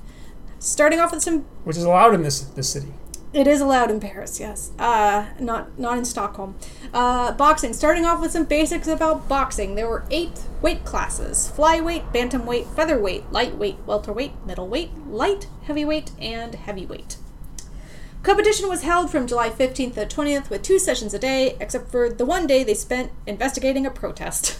Starting off with some... Which is allowed in this this city. It is allowed in Paris, yes. Uh, not, not in Stockholm. Uh, boxing. Starting off with some basics about boxing. There were eight weight classes. Flyweight, bantamweight, featherweight, lightweight, welterweight, middleweight, light, heavyweight, and heavyweight. Competition was held from July fifteenth to twentieth with two sessions a day, except for the one day they spent investigating a protest.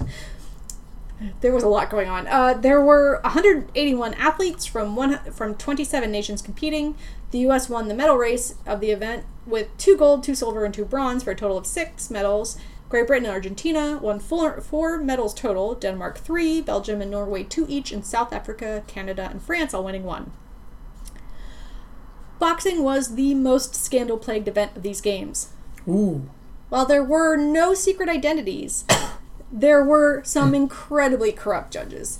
There was a lot going on. Uh, there were one hundred eighty-one athletes from one, from twenty-seven nations competing. The U S won the medal race of the event with two gold, two silver, and two bronze for a total of six medals. Great Britain and Argentina won four, four medals total, Denmark three, Belgium and Norway two each, and South Africa, Canada, and France all winning one. Boxing was the most scandal-plagued event of these games. Ooh. While there were no secret identities, there were some incredibly corrupt judges.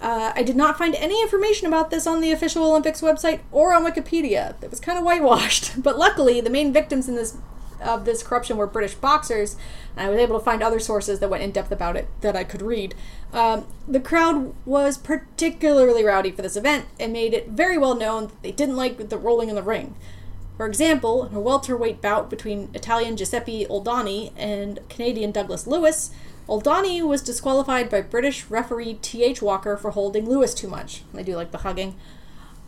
Uh, I did not find any information about this on the official Olympics website or on Wikipedia. It was kind of whitewashed. But luckily, the main victims in this of this corruption were British boxers, and I was able to find other sources that went in depth about it that I could read. Um, the crowd was particularly rowdy for this event and made it very well known that they didn't like the rolling in the ring. For example, in a welterweight bout between Italian Giuseppe Oldani and Canadian Douglas Lewis, Oldani was disqualified by British referee T H Walker for holding Lewis too much. I do like the hugging.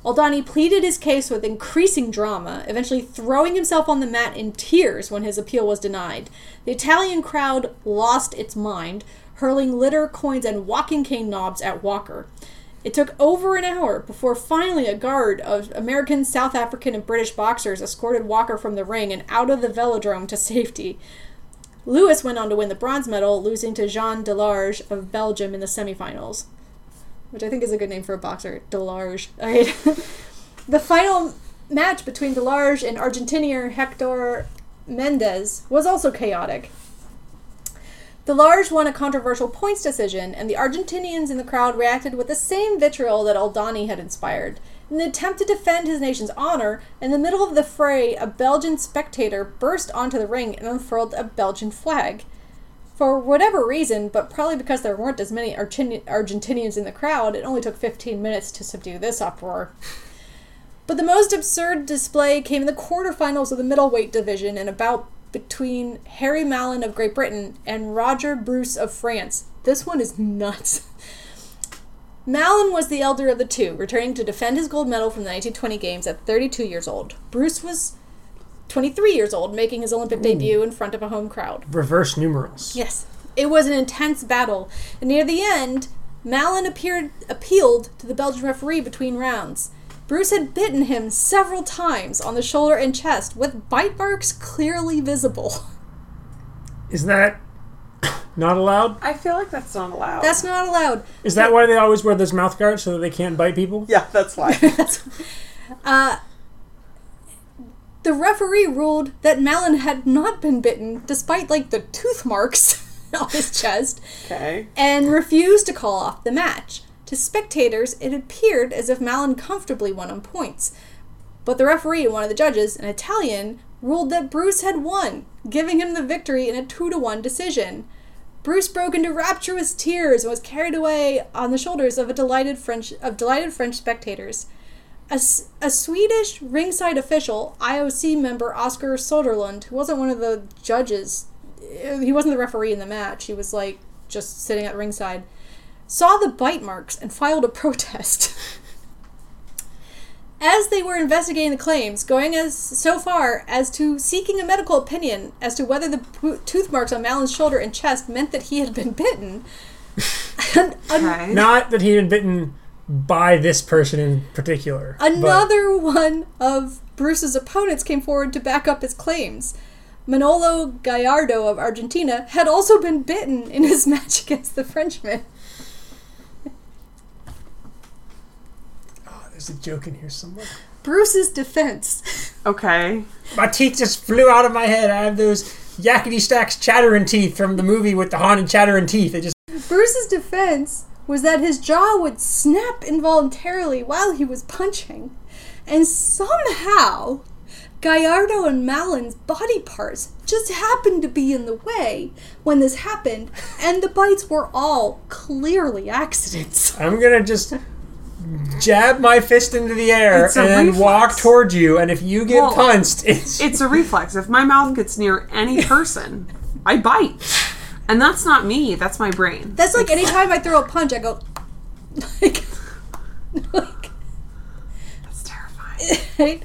Oldani pleaded his case with increasing drama, eventually throwing himself on the mat in tears when his appeal was denied. The Italian crowd lost its mind, hurling litter, coins, and walking cane knobs at Walker. It took over an hour before finally a guard of American, South African, and British boxers escorted Walker from the ring and out of the velodrome to safety. Lewis went on to win the bronze medal, losing to Jean Delarge of Belgium in the semifinals. Which I think is a good name for a boxer, Delarge. Right. The final match between Delarge and Argentinian Hector Mendez was also chaotic. Delarge won a controversial points decision, and the Argentinians in the crowd reacted with the same vitriol that Oldani had inspired. In an attempt to defend his nation's honor, in the middle of the fray, a Belgian spectator burst onto the ring and unfurled a Belgian flag. For whatever reason, but probably because there weren't as many Argent- Argentinians in the crowd, it only took fifteen minutes to subdue this uproar. But the most absurd display came in the quarterfinals of the middleweight division in a bout between Harry Mallon of Great Britain and Roger Brousse of France. This one is nuts. Mallon was the elder of the two, returning to defend his gold medal from the nineteen twenty Games at thirty-two years old. Brousse was twenty-three years old, making his Olympic Ooh. debut in front of a home crowd. Reverse numerals. Yes. It was an intense battle, and near the end, Mallon appeared, appealed to the Belgian referee between rounds. Brousse had bitten him several times on the shoulder and chest, with bite marks clearly visible. Is that not allowed? I feel like that's not allowed. That's not allowed. Is that why they always wear those mouth guards, so that they can't bite people? Yeah, that's why. uh... The referee ruled that Mallon had not been bitten, despite, like, the tooth marks on his chest, okay. and refused to call off the match. To spectators, it appeared as if Mallon comfortably won on points. But the referee and one of the judges, an Italian, ruled that Brousse had won, giving him the victory in a two to one decision. Brousse broke into rapturous tears and was carried away on the shoulders of a delighted French of delighted French spectators. A, a Swedish ringside official, I O C member Oscar Soderlund, who wasn't one of the judges, he wasn't the referee in the match, he was, like, just sitting at ringside, saw the bite marks and filed a protest. As they were investigating the claims, going as so far as to seeking a medical opinion as to whether the tooth marks on Mallon's shoulder and chest meant that he had been bitten. un- un- Not that he had been bitten... by this person in particular. Another but. one of Brusse's opponents came forward to back up his claims. Manolo Gallardo of Argentina had also been bitten in his match against the Frenchman. Oh, there's a joke in here somewhere. Brusse's defense. Okay. My teeth just flew out of my head. I have those yakety stacks chattering teeth from the movie with the haunted chattering teeth. It just. Brusse's defense was that his jaw would snap involuntarily while he was punching, and somehow Gallardo and Mallon's body parts just happened to be in the way when this happened, and the bites were all clearly accidents. I'm gonna just jab my fist into the air and then walk towards you, and if you get well, punched, it's... It's a reflex. If my mouth gets near any person, I bite. And that's not me. That's my brain. That's like any time I throw a punch, I go, like, like that's terrifying. Right?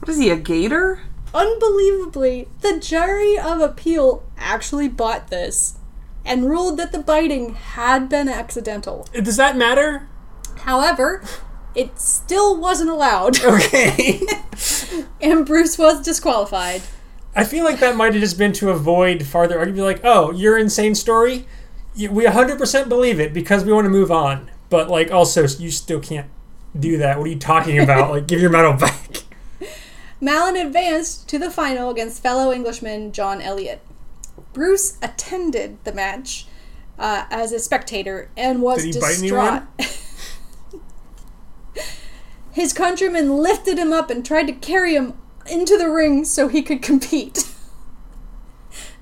What is he, a gator? Unbelievably, the jury of appeal actually bought this and ruled that the biting had been accidental. Does that matter? However, It still wasn't allowed. Okay. And Brousse was disqualified. I feel like that might have just been to avoid farther argument. Like, oh, your insane story, we one hundred percent believe it because we want to move on. But, like, also, you still can't do that. What are you talking about? Like, give your medal back. Mallon advanced to the final against fellow Englishman John Elliott. Brousse attended the match uh, as a spectator and was Did he distraught. Bite anyone? His countrymen lifted him up and tried to carry him into the ring so he could compete.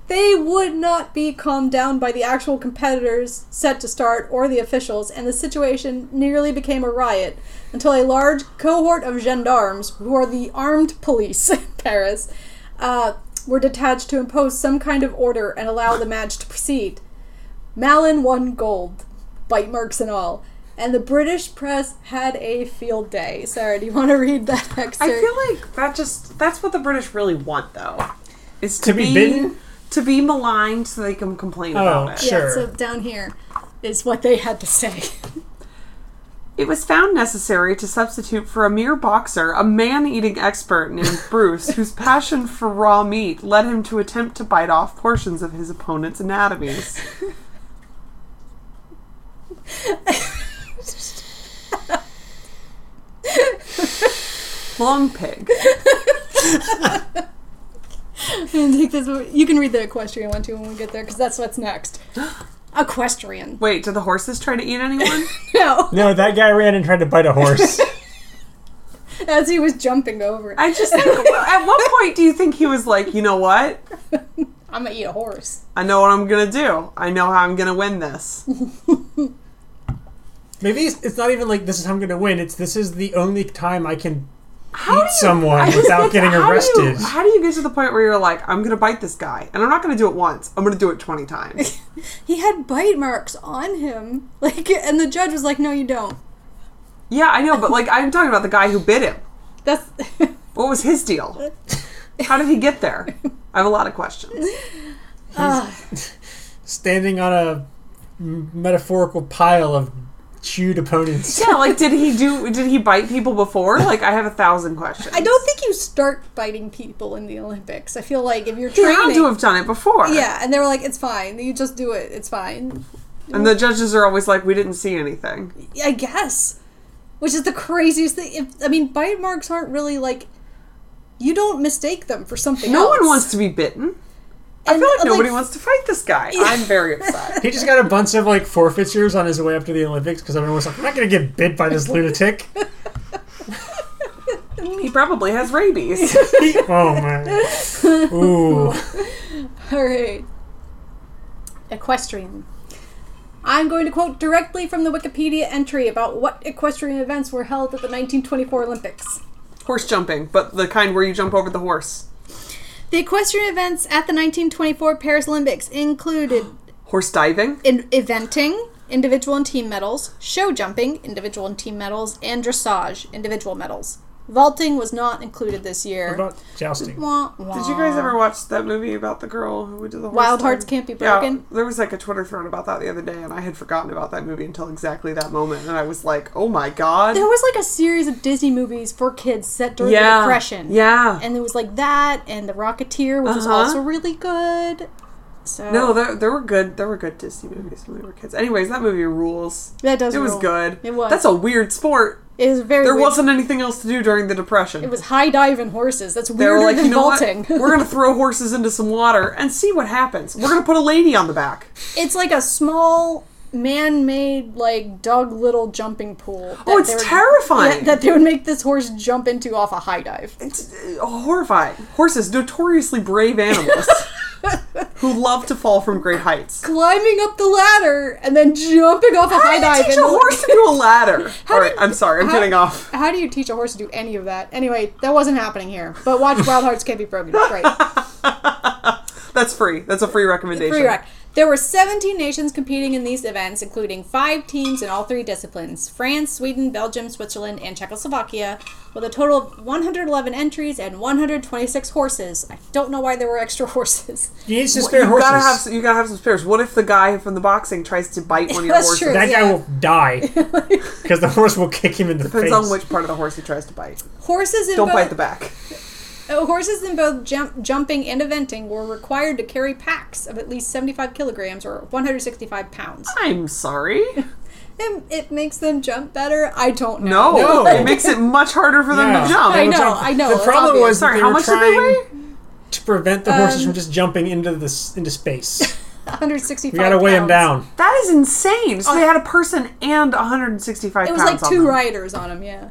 They would not be calmed down by the actual competitors set to start or the officials, and the situation nearly became a riot until a large cohort of gendarmes, who are the armed police in Paris, uh, were detached to impose some kind of order and allow the match to proceed. Mallon won gold, bite marks and all. And the British press had a field day. Sarah, do you want to read that excerpt? I feel like that just, that's what the British really want, though. Is to, to be, be bitten? To be maligned so they can complain oh, about it. Yeah, sure. So down here is what they had to say. It was found necessary to substitute for a mere boxer, a man-eating expert named Brousse, whose passion for raw meat led him to attempt to bite off portions of his opponent's anatomies. Long pig. I'm gonna take this one. You can read the equestrian one too when we get there, because that's what's next. Equestrian. Wait, did the horses try to eat anyone? No. No, that guy ran and tried to bite a horse. As he was jumping over. I just think, at what point do you think he was like, you know what? I'm gonna eat a horse. I know what I'm gonna do. I know how I'm gonna win this. Maybe it's, it's not even like this is how I'm gonna win. It's this is the only time I can how eat you, someone without getting how arrested. Do you, how do you get to the point where you're like, I'm gonna bite this guy, and I'm not gonna do it once. I'm gonna do it twenty times. He had bite marks on him, like, and the judge was like, "No, you don't." Yeah, I know, but like, I'm talking about the guy who bit him. That's what was his deal? How did he get there? I have a lot of questions. Uh, standing on a metaphorical pile of chewed opponents. Yeah, like did he do? Did he bite people before? Like I have a thousand questions. I don't think you start biting people in the Olympics. I feel like if you're training, you had to have done it before. Yeah, and they were like, "It's fine. You just do it. It's fine." And the judges are always like, "We didn't see anything." I guess, which is the craziest thing. If, I mean, bite marks aren't really like. You don't mistake them for something no else. No one wants to be bitten. And I feel like, like nobody wants to fight this guy. Yeah. I'm very upset. He just got a bunch of like forfeitures on his way up to the Olympics because everyone was like, I'm not going to get bit by this lunatic. He probably has rabies. Oh, man. Ooh. All right. Equestrian. I'm going to quote directly from the Wikipedia entry about what equestrian events were held at the nineteen twenty-four Olympics. Horse jumping, but the kind where you jump over the horse. The equestrian events at the nineteen twenty-four Paris Olympics included... horse diving? In- eventing, individual and team medals, show jumping, individual and team medals, and dressage, individual medals. Vaulting was not included this year. What about jousting? Wah, wah. Did you guys ever watch that movie about the girl who did the horse Wild thing? Hearts Can't Be Broken? Yeah, there was like a Twitter thread about that the other day, and I had forgotten about that movie until exactly that moment, and I was like, oh my god. There was like a series of Disney movies for kids set during yeah. the Depression. Yeah. And there was like that, and The Rocketeer, which uh-huh. was also really good. So No, there, there were good there were good Disney movies when we were kids. Anyways, that movie rules. That does It rule. was good. It was. That's a weird sport. It was very There weird. wasn't anything else to do during the Depression. It was high diving horses. That's weirder like, than you know vaulting. What? We're going to throw horses into some water and see what happens. We're going to put a lady on the back. It's like a small man-made like Doug Little jumping pool. Oh, it's would, terrifying. Yeah, that they would make this horse jump into off a high dive. It's uh, horrifying. Horses, notoriously brave animals. Who love to fall from great heights. Climbing up the ladder and then jumping off a high dive. How do you teach a horse to do a ladder? All right, I'm sorry, I'm getting off. How do you teach a horse to do any of that? Anyway, that wasn't happening here. But watch Wild Hearts Can't Be Broken. It's great. That's free. That's a free recommendation. Free rec. There were seventeen nations competing in these events, including five teams in all three disciplines, France, Sweden, Belgium, Switzerland, and Czechoslovakia, with a total of one hundred eleven entries and one hundred twenty-six horses. I don't know why there were extra horses. You need some spare horses. Gotta have, you gotta have some spares. What if the guy from the boxing tries to bite one of your horses? True, that yeah. guy will die, because the horse will kick him in the Depends face. Depends on which part of the horse he tries to bite. Horses in Don't both, bite the back. Uh, horses in both jump, jumping and eventing were required to carry packs of at least seventy-five kilograms or one hundred sixty-five pounds. I'm sorry. It, it makes them jump better? I don't know. No, it makes it much harder for them yeah. to jump. I know, talking, I know. The problem was sorry, how much did they weigh? To prevent the horses um, from just jumping into this into space. one hundred sixty-five. You gotta weigh pounds. Him down. That is insane. So uh, they had a person and one hundred sixty-five. It was pounds like two riders on him, yeah.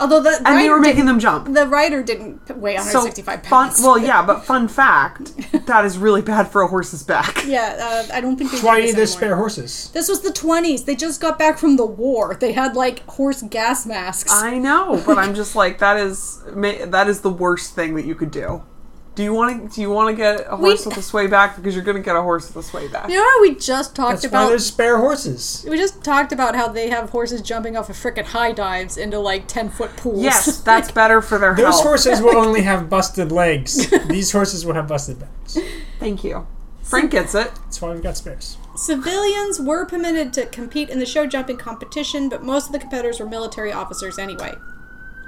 Although the and they were making them jump. The rider didn't weigh one hundred sixty-five so pounds. Fun, well, yeah, but fun fact, that is really bad for a horse's back. Yeah, uh, I don't think they. That's why you need those spare horses. This was the twenties. They just got back from the war. They had like horse gas masks. I know, but I'm just like that is that is the worst thing that you could do. Do you want to? Do you want to get a horse we, with a sway back? Because you're going to get a horse with a sway back. You know how we just talked That's about? Why there's spare horses. We just talked about how they have horses jumping off of frickin' high dives into like ten foot pools. Yes, that's like, better for their health. Those horses will only have busted legs. These horses will have busted backs. Thank you. Frank gets it. That's why we've got spares. Civilians were permitted to compete in the show jumping competition, but most of the competitors were military officers anyway.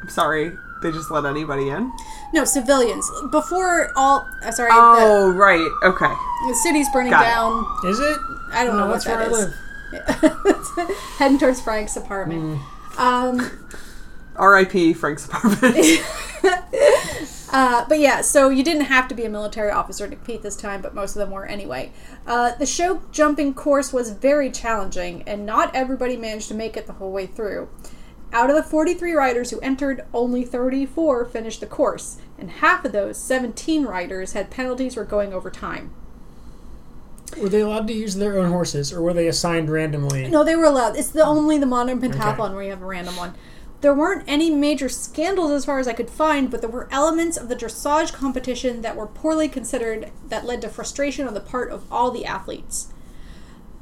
I'm sorry. They just let anybody in? No, civilians. Before all... Uh, sorry. Oh, the, right. Okay. The city's burning Got down. It. Is it? I don't no, know what that is. That's where I live. Heading towards Frank's apartment. Mm. Um, R I P Frank's apartment. uh, but yeah, so you didn't have to be a military officer to compete this time, but most of them were anyway. Uh, the show jumping course was very challenging, and not everybody managed to make it the whole way through. Out of the forty-three riders who entered, only thirty-four finished the course, and half of those, seventeen riders, had penalties for going over time. Were they allowed to use their own horses, or were they assigned randomly? No, they were allowed. It's the only the modern pentathlon okay. where you have a random one. There weren't any major scandals as far as I could find, but there were elements of the dressage competition that were poorly considered that led to frustration on the part of all the athletes.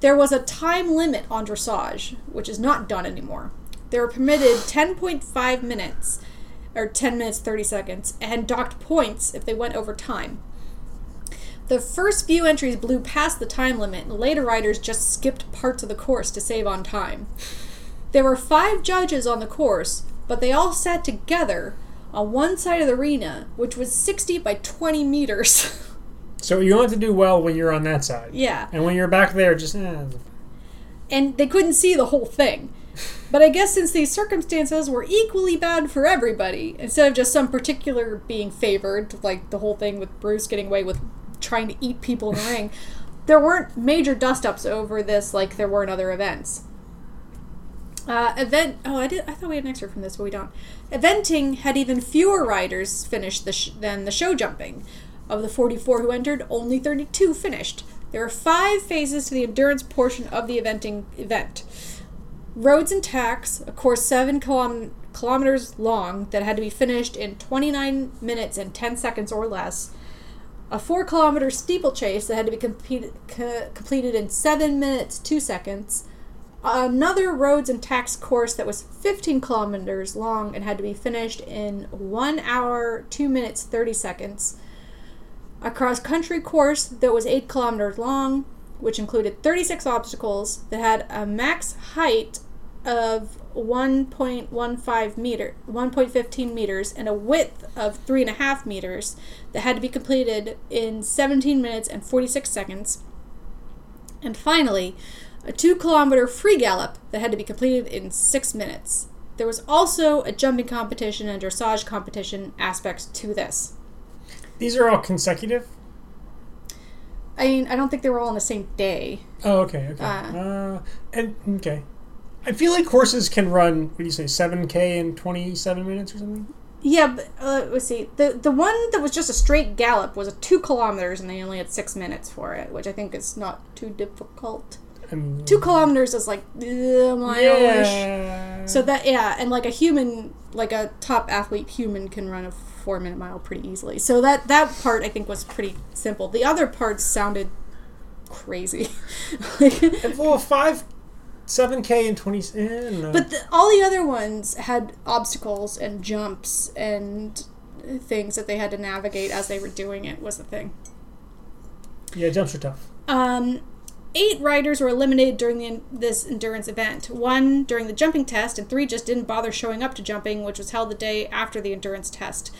There was a time limit on dressage, which is not done anymore. They were permitted ten point five minutes, or ten minutes, thirty seconds, and docked points if they went over time. The first few entries blew past the time limit, and later riders just skipped parts of the course to save on time. There were five judges on the course, but they all sat together on one side of the arena, which was sixty by twenty meters. So you want to do well when you're on that side. Yeah. And when you're back there, just... Eh. And they couldn't see the whole thing. But I guess since these circumstances were equally bad for everybody, instead of just some particular being favored, like the whole thing with Bruce getting away with trying to eat people in the ring, there weren't major dust-ups over this like there were in other events. Uh, event... Oh, I did. I thought we had an excerpt from this, but we don't. Eventing had even fewer riders finish the sh- than the show jumping. Of the forty-four who entered, only thirty-two finished. There are five phases to the endurance portion of the eventing event. Roads and tacks, a course seven kilom- kilometers long that had to be finished in twenty-nine minutes and ten seconds or less. A four kilometer steeplechase that had to be completed, co- completed in seven minutes, two seconds. Another roads and tacks course that was fifteen kilometers long and had to be finished in one hour, two minutes, thirty seconds. A cross country course that was eight kilometers long, which included thirty-six obstacles that had a max height of one point one five meter, one point one five meters and a width of three point five meters that had to be completed in seventeen minutes and forty-six seconds. And finally, a two-kilometer free gallop that had to be completed in six minutes. There was also a jumping competition and dressage competition aspects to this. These are all consecutive? I mean, I don't think they were all on the same day. Oh, okay, okay. Uh, uh, and okay, I feel like horses can run. What do you say, seven k in twenty-seven minutes or something? Yeah, but uh, let's see. the The one that was just a straight gallop was a two kilometers, and they only had six minutes for it, which I think is not too difficult. I mean, two kilometers is like uh, mile-ish. Yeah. So that yeah, and like a human, like a top athlete human can run a four-minute mile pretty easily. So that, that part, I think, was pretty simple. The other parts sounded crazy. Like, well, five, seven K and twenty. Eh, no. But the, all the other ones had obstacles and jumps and things that they had to navigate as they were doing it. Was the thing. Yeah, jumps are tough. Um. Eight riders were eliminated during the, this endurance event. One during the jumping test, and three just didn't bother showing up to jumping, which was held the day after the endurance test.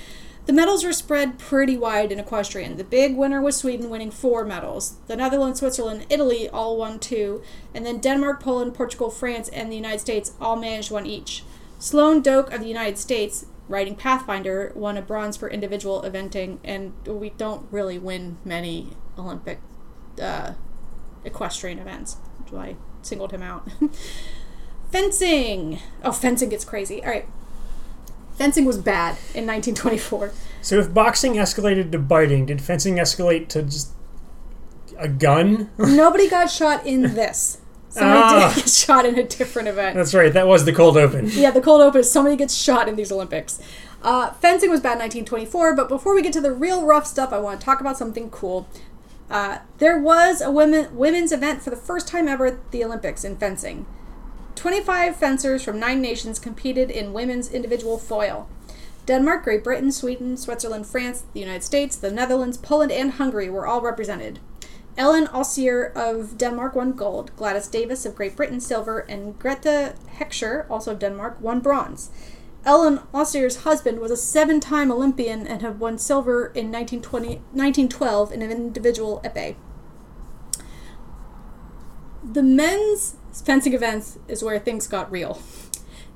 The medals were spread pretty wide in equestrian. The big winner was Sweden, winning four medals. The Netherlands, Switzerland, Italy all won two, and then Denmark, Poland, Portugal, France, and the United States all managed one each. Sloan Doak of the United States, riding Pathfinder, won a bronze for individual eventing, and we don't really win many Olympic uh, equestrian events, which is why I singled him out. Fencing. Oh, fencing gets crazy. All right. Fencing was bad in nineteen twenty-four. So if boxing escalated to biting, did fencing escalate to just a gun? Nobody got shot in this. Somebody ah. did get shot in a different event. That's right. That was the cold open. Yeah, the cold open is somebody gets shot in these Olympics. Uh, fencing was bad in nineteen twenty-four, but before we get to the real rough stuff, I want to talk about something cool. Uh, there was a women women's event for the first time ever at the Olympics in fencing. twenty-five fencers from nine nations competed in women's individual foil. Denmark, Great Britain, Sweden, Switzerland, France, the United States, the Netherlands, Poland, and Hungary were all represented. Ellen Alsier of Denmark won gold, Gladys Davis of Great Britain silver, and Grete Heckscher, also of Denmark, won bronze. Ellen Alsier's husband was a seven-time Olympian and had won silver in nineteen twelve in an individual épée. The men's fencing events is where things got real.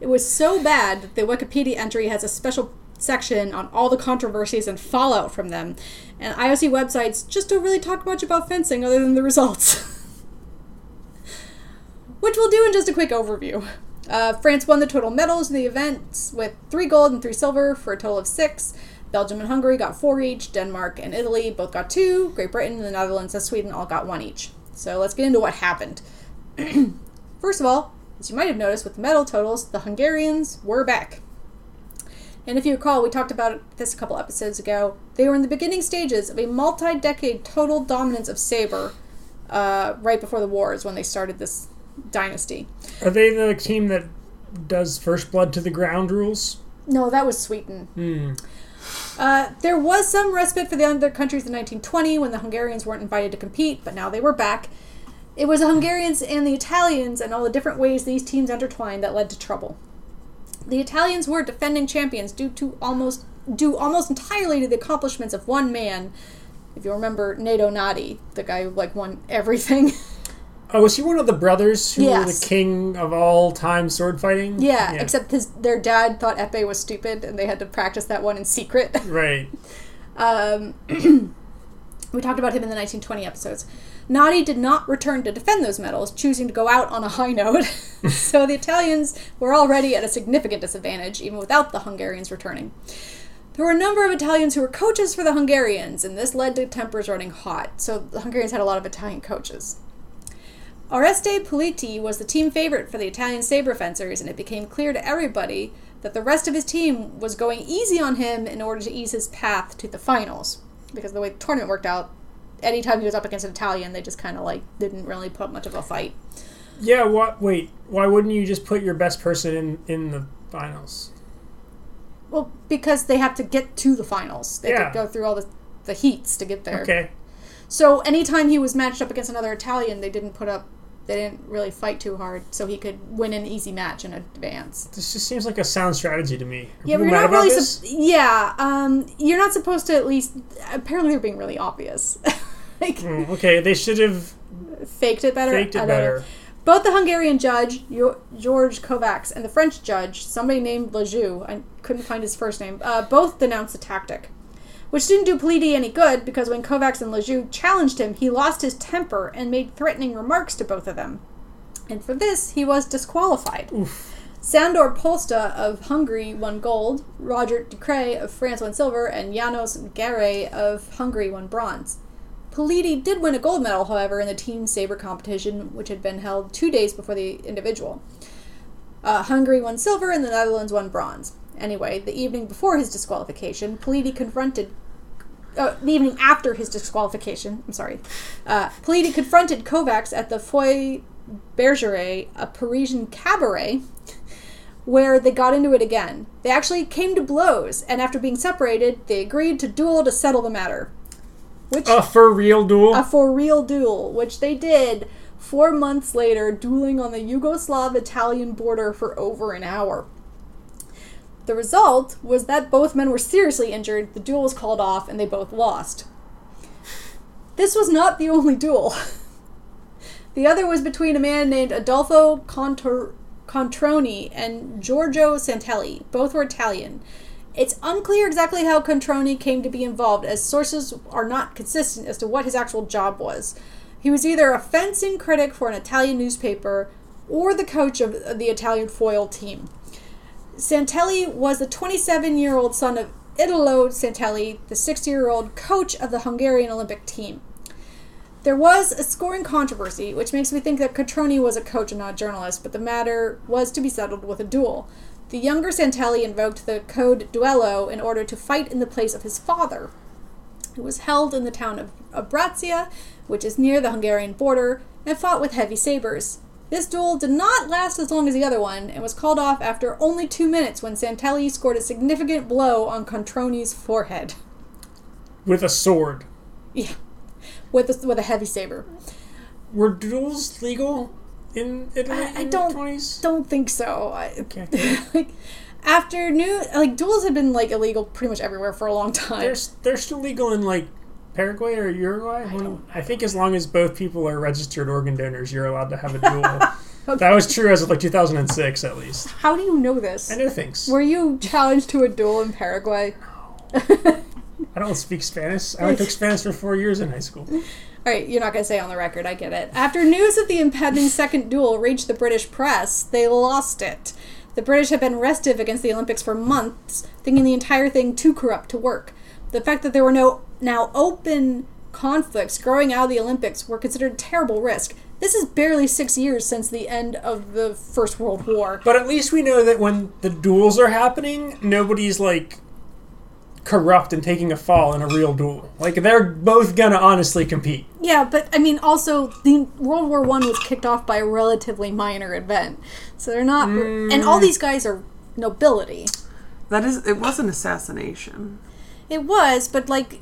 It was so bad that the Wikipedia entry has a special section on all the controversies and fallout from them, and I O C websites just don't really talk much about fencing other than the results. Which we'll do in just a quick overview. Uh, France won the total medals in the events with three gold and three silver for a total of six. Belgium and Hungary got four each. Denmark and Italy both got two. Great Britain, the Netherlands, and Sweden all got one each. So let's get into what happened. First of all, as you might have noticed with the medal totals, the Hungarians were back. And if you recall, we talked about this a couple episodes ago. They were in the beginning stages of a multi-decade total dominance of saber uh, right before the wars when they started this dynasty. Are they the team that does first blood to the ground rules? No, that was Sweden. Mm. Uh, there was some respite for the other countries in nineteen twenty when the Hungarians weren't invited to compete, but now they were back. It was the Hungarians and the Italians and all the different ways these teams intertwined that led to trouble. The Italians were defending champions due to almost due almost entirely to the accomplishments of one man. If you remember, Nato Nadi, the guy who like won everything. Oh, was he one of the brothers who yes. were the king of all time sword fighting? Yeah, yeah. except his, their dad thought épée was stupid, and they had to practice that one in secret. Right. um, we talked about him in the nineteen twenty episodes. Nadi did not return to defend those medals, choosing to go out on a high note. So the Italians were already at a significant disadvantage, even without the Hungarians returning. There were a number of Italians who were coaches for the Hungarians, and this led to tempers running hot. So the Hungarians had a lot of Italian coaches. Oreste Politi was the team favorite for the Italian saber fencers, and it became clear to everybody that the rest of his team was going easy on him in order to ease his path to the finals. Because the way the tournament worked out, anytime he was up against an Italian, they just kind of like didn't really put much of a fight. Yeah, what, wait, why wouldn't you just put your best person in, in the finals? Well, because they have to get to the finals. They yeah. have to go through all the, the heats to get there. Okay. So anytime he was matched up against another Italian, they didn't put up They didn't really fight too hard, so he could win an easy match in advance. This just seems like a sound strategy to me. Are yeah, but you're not really. Su- yeah, um, you're not supposed to. At least, apparently, they're being really obvious. like, mm, okay, they should have faked it better. Faked it better. Both the Hungarian judge jo- George Kovacs and the French judge, somebody named Lejeune, I couldn't find his first name, uh, both denounced the tactic, which didn't do Politi any good, because when Kovacs and Lejeune challenged him, he lost his temper and made threatening remarks to both of them. And for this, he was disqualified. Oof. Sándor Posta of Hungary won gold, Roger Ducret of France won silver, and János Gerei of Hungary won bronze. Politi did win a gold medal, however, in the team saber competition, which had been held two days before the individual. Uh, Hungary won silver, and the Netherlands won bronze. Anyway, the evening before his disqualification, Politi confronted Uh, the evening after his disqualification, I'm sorry, uh, Politi confronted Kovacs at the Foy Bergeret, a Parisian cabaret, where they got into it again. They actually came to blows, and after being separated, they agreed to duel to settle the matter. Which, a for-real duel? A for-real duel, which they did four months later, dueling on the Yugoslav-Italian border for over an hour. The result was that both men were seriously injured, the duel was called off, and they both lost. This was not the only duel. The other was between a man named Adolfo Contor- Controni and Giorgio Santelli. Both were Italian. It's unclear exactly how Controni came to be involved, as sources are not consistent as to what his actual job was. He was either a fencing critic for an Italian newspaper or the coach of the Italian foil team. Santelli was the twenty-seven-year-old son of Italo Santelli, the sixty-year-old coach of the Hungarian Olympic team. There was a scoring controversy, which makes me think that Controni was a coach and not a journalist, but the matter was to be settled with a duel. The younger Santelli invoked the code duello in order to fight in the place of his father. It was held in the town of Abrazia, which is near the Hungarian border, and fought with heavy sabers. This duel did not last as long as the other one, and was called off after only two minutes when Santelli scored a significant blow on Controni's forehead. With a sword. Yeah. With a, with a heavy saber. Were duels legal in Italy I, I in don't, the twenties? I don't think so. I, okay. like, after new... Like, duels had been, like, illegal pretty much everywhere for a long time. They're, they're still legal in, like, Paraguay or Uruguay? I, when, I think as long as both people are registered organ donors, you're allowed to have a duel. Okay. That was true as of like two thousand six, at least. How do you know this? I know things. Were you challenged to a duel in Paraguay? No. I don't speak Spanish. I only took Spanish for four years in high school. All right, you're not going to say on the record. I get it. After news of the impending second duel reached the British press, they lost it. The British had been restive against the Olympics for months, thinking the entire thing too corrupt to work. The fact that there were no now open conflicts growing out of the Olympics were considered a terrible risk. This is barely six years since the end of the First World War. But at least we know that when the duels are happening, nobody's, like, corrupt and taking a fall in a real duel. Like, they're both gonna honestly compete. Yeah, but, I mean, also, the World War One was kicked off by a relatively minor event. So they're not... Mm. And all these guys are nobility. That is... It was an assassination. It was, but, like...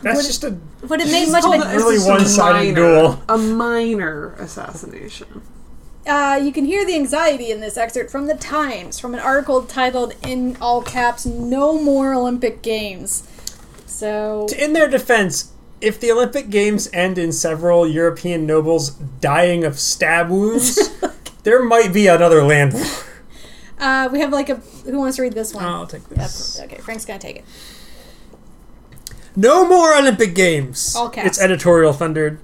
That's would just it, a... Would it make much of a... really one-sided duel. A minor assassination. Uh, you can hear the anxiety in this excerpt from the Times, from an article titled, in all caps, No More Olympic Games. So... In their defense, if the Olympic Games end in several European nobles dying of stab wounds, there might be another land war. Uh, we have, like, a... Who wants to read this one? I'll take this. Yep. Okay, Frank's gonna take it. No more Olympic Games! All caps. Its editorial thundered.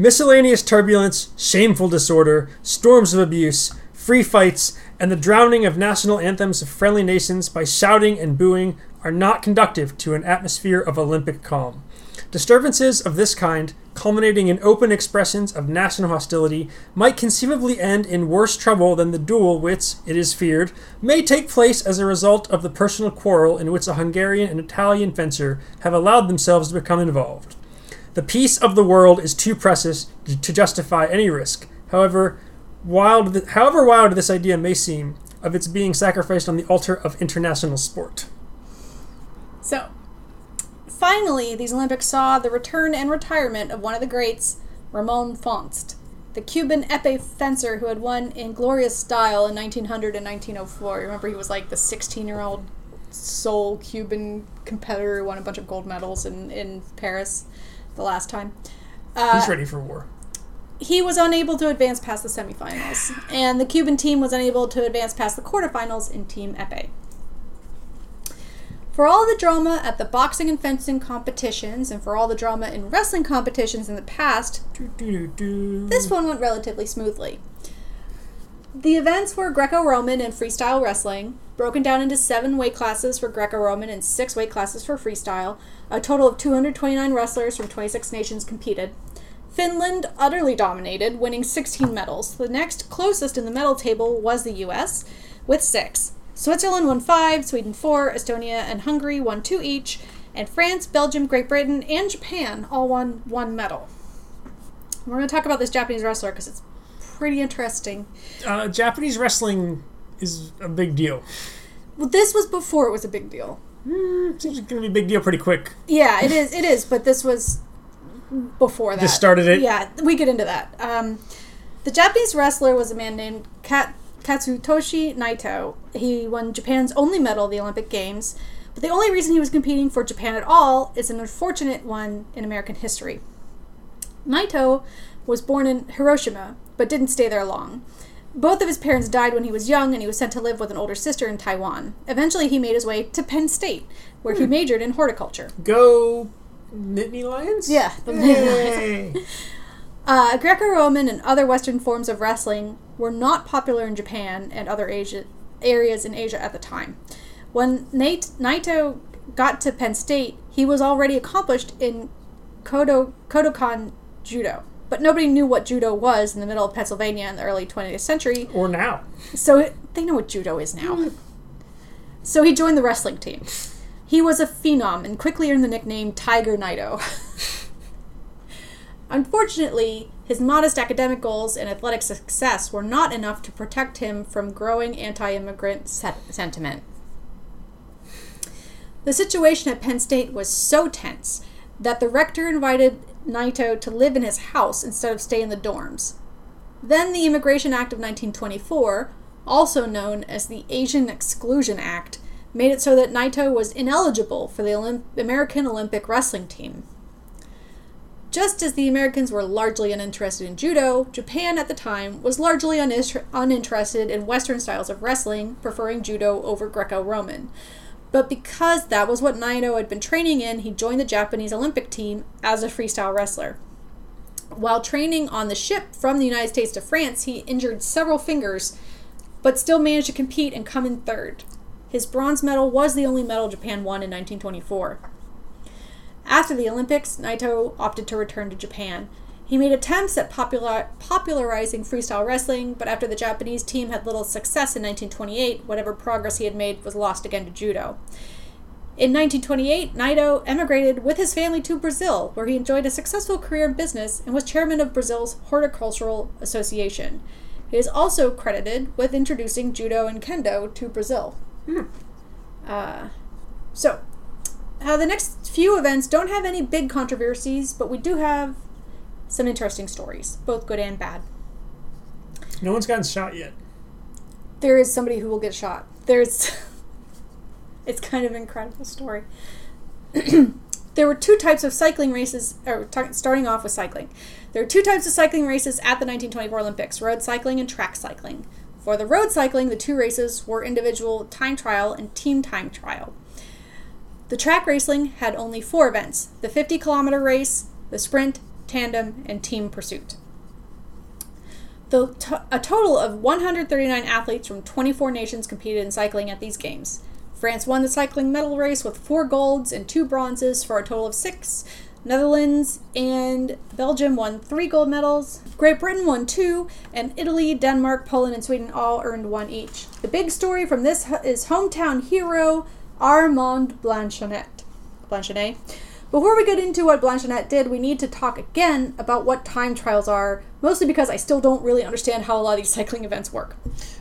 Miscellaneous turbulence, shameful disorder, storms of abuse, free fights, and the drowning of national anthems of friendly nations by shouting and booing are not conducive to an atmosphere of Olympic calm. Disturbances of this kind, culminating in open expressions of national hostility, might conceivably end in worse trouble than the duel which, it is feared, may take place as a result of the personal quarrel in which a Hungarian and Italian fencer have allowed themselves to become involved. The peace of the world is too precious to justify any risk, however wild, th- however wild this idea may seem, of its being sacrificed on the altar of international sport. So... Finally, these Olympics saw the return and retirement of one of the greats, Ramon Fonst, the Cuban épée fencer who had won in glorious style in nineteen hundred and nineteen oh four. Remember, he was like the sixteen-year-old sole Cuban competitor who won a bunch of gold medals in, in Paris the last time. Uh, He's ready for war. He was unable to advance past the semifinals, and the Cuban team was unable to advance past the quarterfinals in team épée. For all the drama at the boxing and fencing competitions, and for all the drama in wrestling competitions in the past, do, do, do, do. This one went relatively smoothly. The events were Greco-Roman and freestyle wrestling, broken down into seven weight classes for Greco-Roman and six weight classes for freestyle. A total of two hundred twenty-nine wrestlers from twenty-six nations competed. Finland utterly dominated, winning sixteen medals. The next closest in the medal table was the U S, with six. Switzerland won five, Sweden four, Estonia and Hungary won two each, And France, Belgium, Great Britain, and Japan all won one medal. We're going to talk about this Japanese wrestler because it's pretty interesting. Uh, Japanese wrestling is a big deal. Well, this was before it was a big deal. Mm, seems it's going to be a big deal pretty quick. Yeah, it is. It is, but this was before that. This started it? Yeah, we get into that. Um, the Japanese wrestler was a man named Kat, Katsutoshi Naito. He won Japan's only medal at the Olympic Games, but the only reason he was competing for Japan at all is an unfortunate one in American history. Naito was born in Hiroshima, but didn't stay there long. Both of his parents died when he was young, and he was sent to live with an older sister in Taiwan. Eventually, he made his way to Penn State, where hmm. he majored in horticulture. Go Nittany Lions? Yeah, the Nittany Lions. Uh, Greco-Roman and other Western forms of wrestling were not popular in Japan and other Asia, areas in Asia at the time. When Nate, Naito got to Penn State, he was already accomplished in Kodo, Kodokan Judo. But nobody knew what judo was in the middle of Pennsylvania in the early twentieth century. Or now. So it, they know what judo is now. Mm. So he joined the wrestling team. He was a phenom and quickly earned the nickname Tiger Naito. Unfortunately, his modest academic goals and athletic success were not enough to protect him from growing anti-immigrant set- sentiment. The situation at Penn State was so tense that the rector invited Naito to live in his house instead of stay in the dorms. Then the Immigration Act of nineteen twenty-four, also known as the Asian Exclusion Act, made it so that Naito was ineligible for the Olymp- American Olympic wrestling team. Just as the Americans were largely uninterested in judo, Japan at the time was largely un- uninterested in Western styles of wrestling, preferring judo over Greco-Roman. But because that was what Naito had been training in, he joined the Japanese Olympic team as a freestyle wrestler. While training on the ship from the United States to France, he injured several fingers, but still managed to compete and come in third. His bronze medal was the only medal Japan won in nineteen twenty-four. After the Olympics, Naito opted to return to Japan. He made attempts at popular, popularizing freestyle wrestling, but after the Japanese team had little success in nineteen twenty-eight, whatever progress he had made was lost again to judo. In nineteen twenty-eight, Naito emigrated with his family to Brazil, where he enjoyed a successful career in business and was chairman of Brazil's Horticultural Association. He is also credited with introducing judo and kendo to Brazil. Hmm. Uh, so, uh, the next few events don't have any big controversies, but we do have some interesting stories, both good and bad. No one's gotten shot yet. There is somebody who will get shot. There's... it's kind of an incredible story. There were two types of cycling races, or t- starting off with cycling. There were two types of cycling races at the nineteen twenty-four Olympics, road cycling and track cycling. For the road cycling, the two races were individual time trial and team time trial. The track racing had only four events, the fifty-kilometer race, the sprint, tandem, and team pursuit. The t- a total of one hundred thirty-nine athletes from twenty-four nations competed in cycling at these games. France won the cycling medal race with four golds and two bronzes for a total of six. Netherlands and Belgium won three gold medals. Great Britain won two, and Italy, Denmark, Poland, and Sweden all earned one each. The big story from this is hometown hero Armand Blanchonnet. Blanchonnet. Before we get into what Blanchonnet did, we need to talk again about what time trials are, mostly because I still don't really understand how a lot of these cycling events work.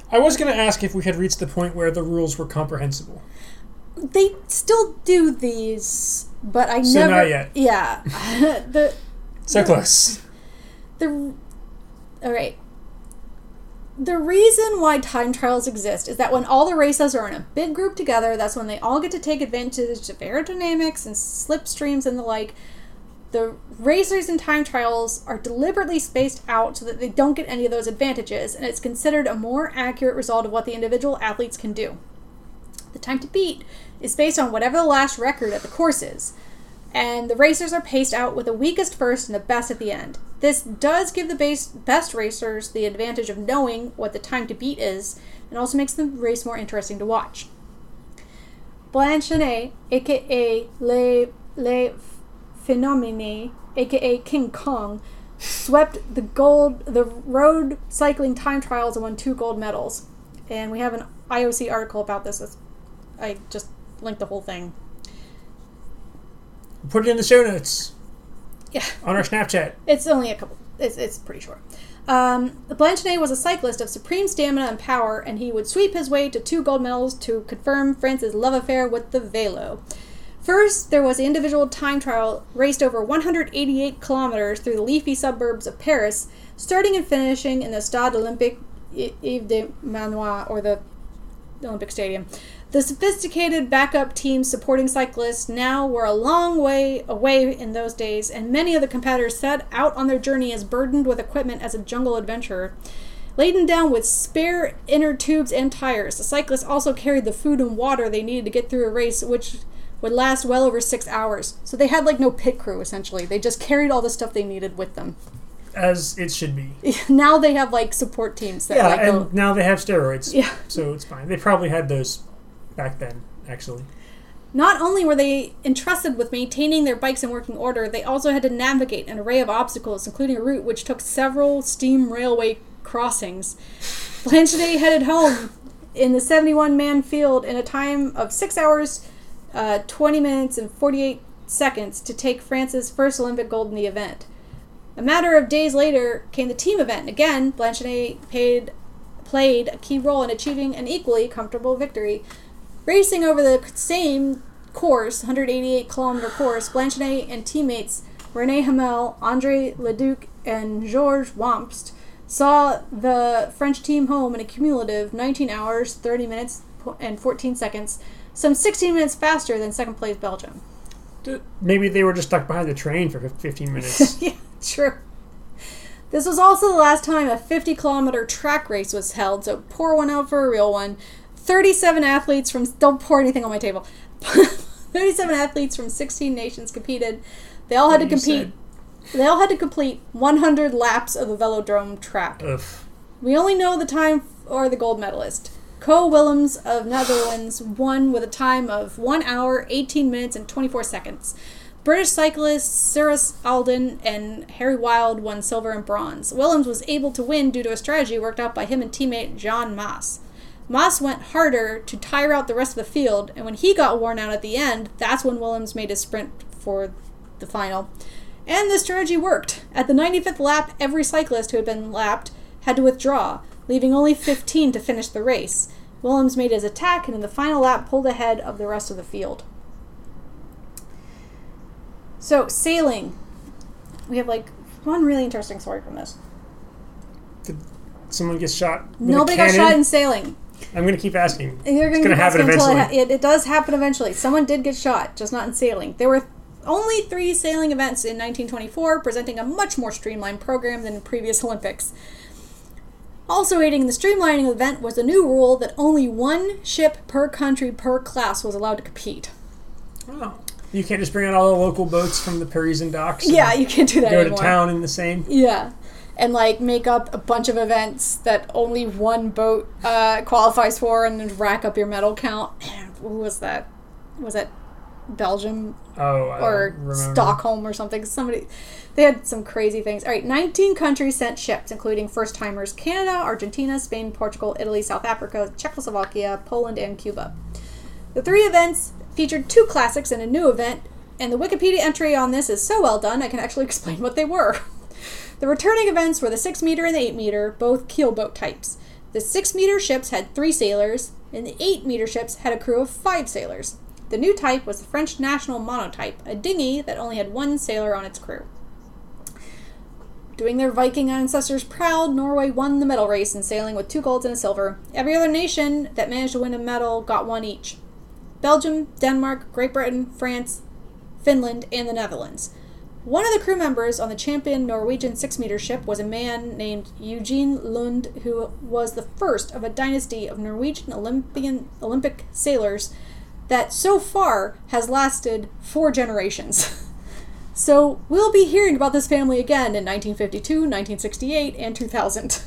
I was going to ask if we had reached the point where the rules were comprehensible. They still do these, but I so never... So not yet. Yeah. the, so the, close. The, all right. The reason why time trials exist is that when all the races are in a big group together, that's when they all get to take advantage of aerodynamics and slipstreams and the like. The racers in time trials are deliberately spaced out so that they don't get any of those advantages, and it's considered a more accurate result of what the individual athletes can do. The time to beat is based on whatever the last record at the course is, and the racers are paced out with the weakest first and the best at the end. This does give the base, best racers the advantage of knowing what the time to beat is, and also makes the race more interesting to watch. Blanchonnet, aka Le, Le Phénomène, aka King Kong, swept the gold, the road cycling time trials and won two gold medals. And we have an I O C article about this. I just linked the whole thing. Put it in the show notes. Yeah. On our Snapchat. It's only a couple. It's, it's pretty short. Um, Blanchonnet was a cyclist of supreme stamina and power, and he would sweep his way to two gold medals to confirm France's love affair with the vélo. First, there was the individual time trial raced over one hundred eighty-eight kilometers through the leafy suburbs of Paris, starting and finishing in the Stade Olympique Yves-du-Manoir, or the Olympic Stadium. The sophisticated backup teams supporting cyclists now were a long way away in those days, and many of the competitors set out on their journey as burdened with equipment as a jungle adventurer. Laden down with spare inner tubes and tires, the cyclists also carried the food and water they needed to get through a race, which would last well over six hours. So they had, like, no pit crew, essentially. They just carried all the stuff they needed with them. As it should be. Now they have, like, support teams. That, yeah, like, and go... now they have steroids. Yeah. So it's fine. They probably had those back then, actually. Not only were they entrusted with maintaining their bikes in working order, they also had to navigate an array of obstacles, including a route which took several steam railway crossings. Blanchonnet headed home in the seventy-one man field in a time of six hours, uh, twenty minutes, and forty-eight seconds to take France's first Olympic gold in the event. A matter of days later came the team event, and again, Blanchonnet paid, played a key role in achieving an equally comfortable victory. Racing over the same course, one hundred eighty-eight kilometer course, Blanchonnet and teammates René Hamel, André Leduc, and Georges Wamst saw the French team home in a cumulative nineteen hours, thirty minutes, and fourteen seconds, some sixteen minutes faster than second place Belgium. Maybe they were just stuck behind the train for fifteen minutes. Yeah, true. This was also the last time a fifty kilometer track race was held, so pour one out for a real one. thirty-seven athletes from... Don't pour anything on my table. thirty-seven athletes from sixteen nations competed. They all had what to compete... They all had to complete one hundred laps of the velodrome track. Ugh. We only know the time for the gold medalist. Ko Willems of Netherlands won with a time of one hour, eighteen minutes, and twenty-four seconds. British cyclists Cyrus Alden and Harry Wild won silver and bronze. Willems was able to win due to a strategy worked out by him and teammate John Maas. Maas went harder to tire out the rest of the field, and when he got worn out at the end, that's when Willems made his sprint for the final. And this strategy worked. At the ninety-fifth lap, every cyclist who had been lapped had to withdraw, leaving only fifteen to finish the race. Willems made his attack and in the final lap pulled ahead of the rest of the field. So, sailing. We have, like, one really interesting story from this. Did someone get shot with Nobody a cannon? Got shot in sailing. I'm going to keep asking. You're gonna it's going to happen eventually. It, ha- it, it does happen eventually. Someone did get shot, just not in sailing. There were only three sailing events in nineteen twenty-four, presenting a much more streamlined program than previous Olympics. Also aiding in the streamlining event was the new rule that only one ship per country per class was allowed to compete. Oh. You can't just bring out all the local boats from the Parisian docks? Yeah, you can't do that go anymore. Go to town in the same? Yeah. And, like, make up a bunch of events that only one boat uh, qualifies for and then rack up your medal count. Who was that? Was that Belgium? Oh, I Or don't remember. Stockholm or something? Somebody... They had some crazy things. All right, nineteen countries sent ships, including first-timers Canada, Argentina, Spain, Portugal, Italy, South Africa, Czechoslovakia, Poland, and Cuba. The three events featured two classics and a new event, and the Wikipedia entry on this is so well done, I can actually explain what they were. The returning events were the six meter and the eight meter, both keelboat types. The six meter ships had three sailors, and the eight meter ships had a crew of five sailors. The new type was the French national monotype, a dinghy that only had one sailor on its crew. Doing their Viking ancestors proud, Norway won the medal race in sailing with two golds and a silver. Every other nation that managed to win a medal got one each. Belgium, Denmark, Great Britain, France, Finland, and the Netherlands. One of the crew members on the champion Norwegian six meter ship was a man named Eugene Lund, who was the first of a dynasty of Norwegian Olympian Olympic sailors that so far has lasted four generations. So, we'll be hearing about this family again in nineteen fifty-two, nineteen sixty-eight, and two thousand.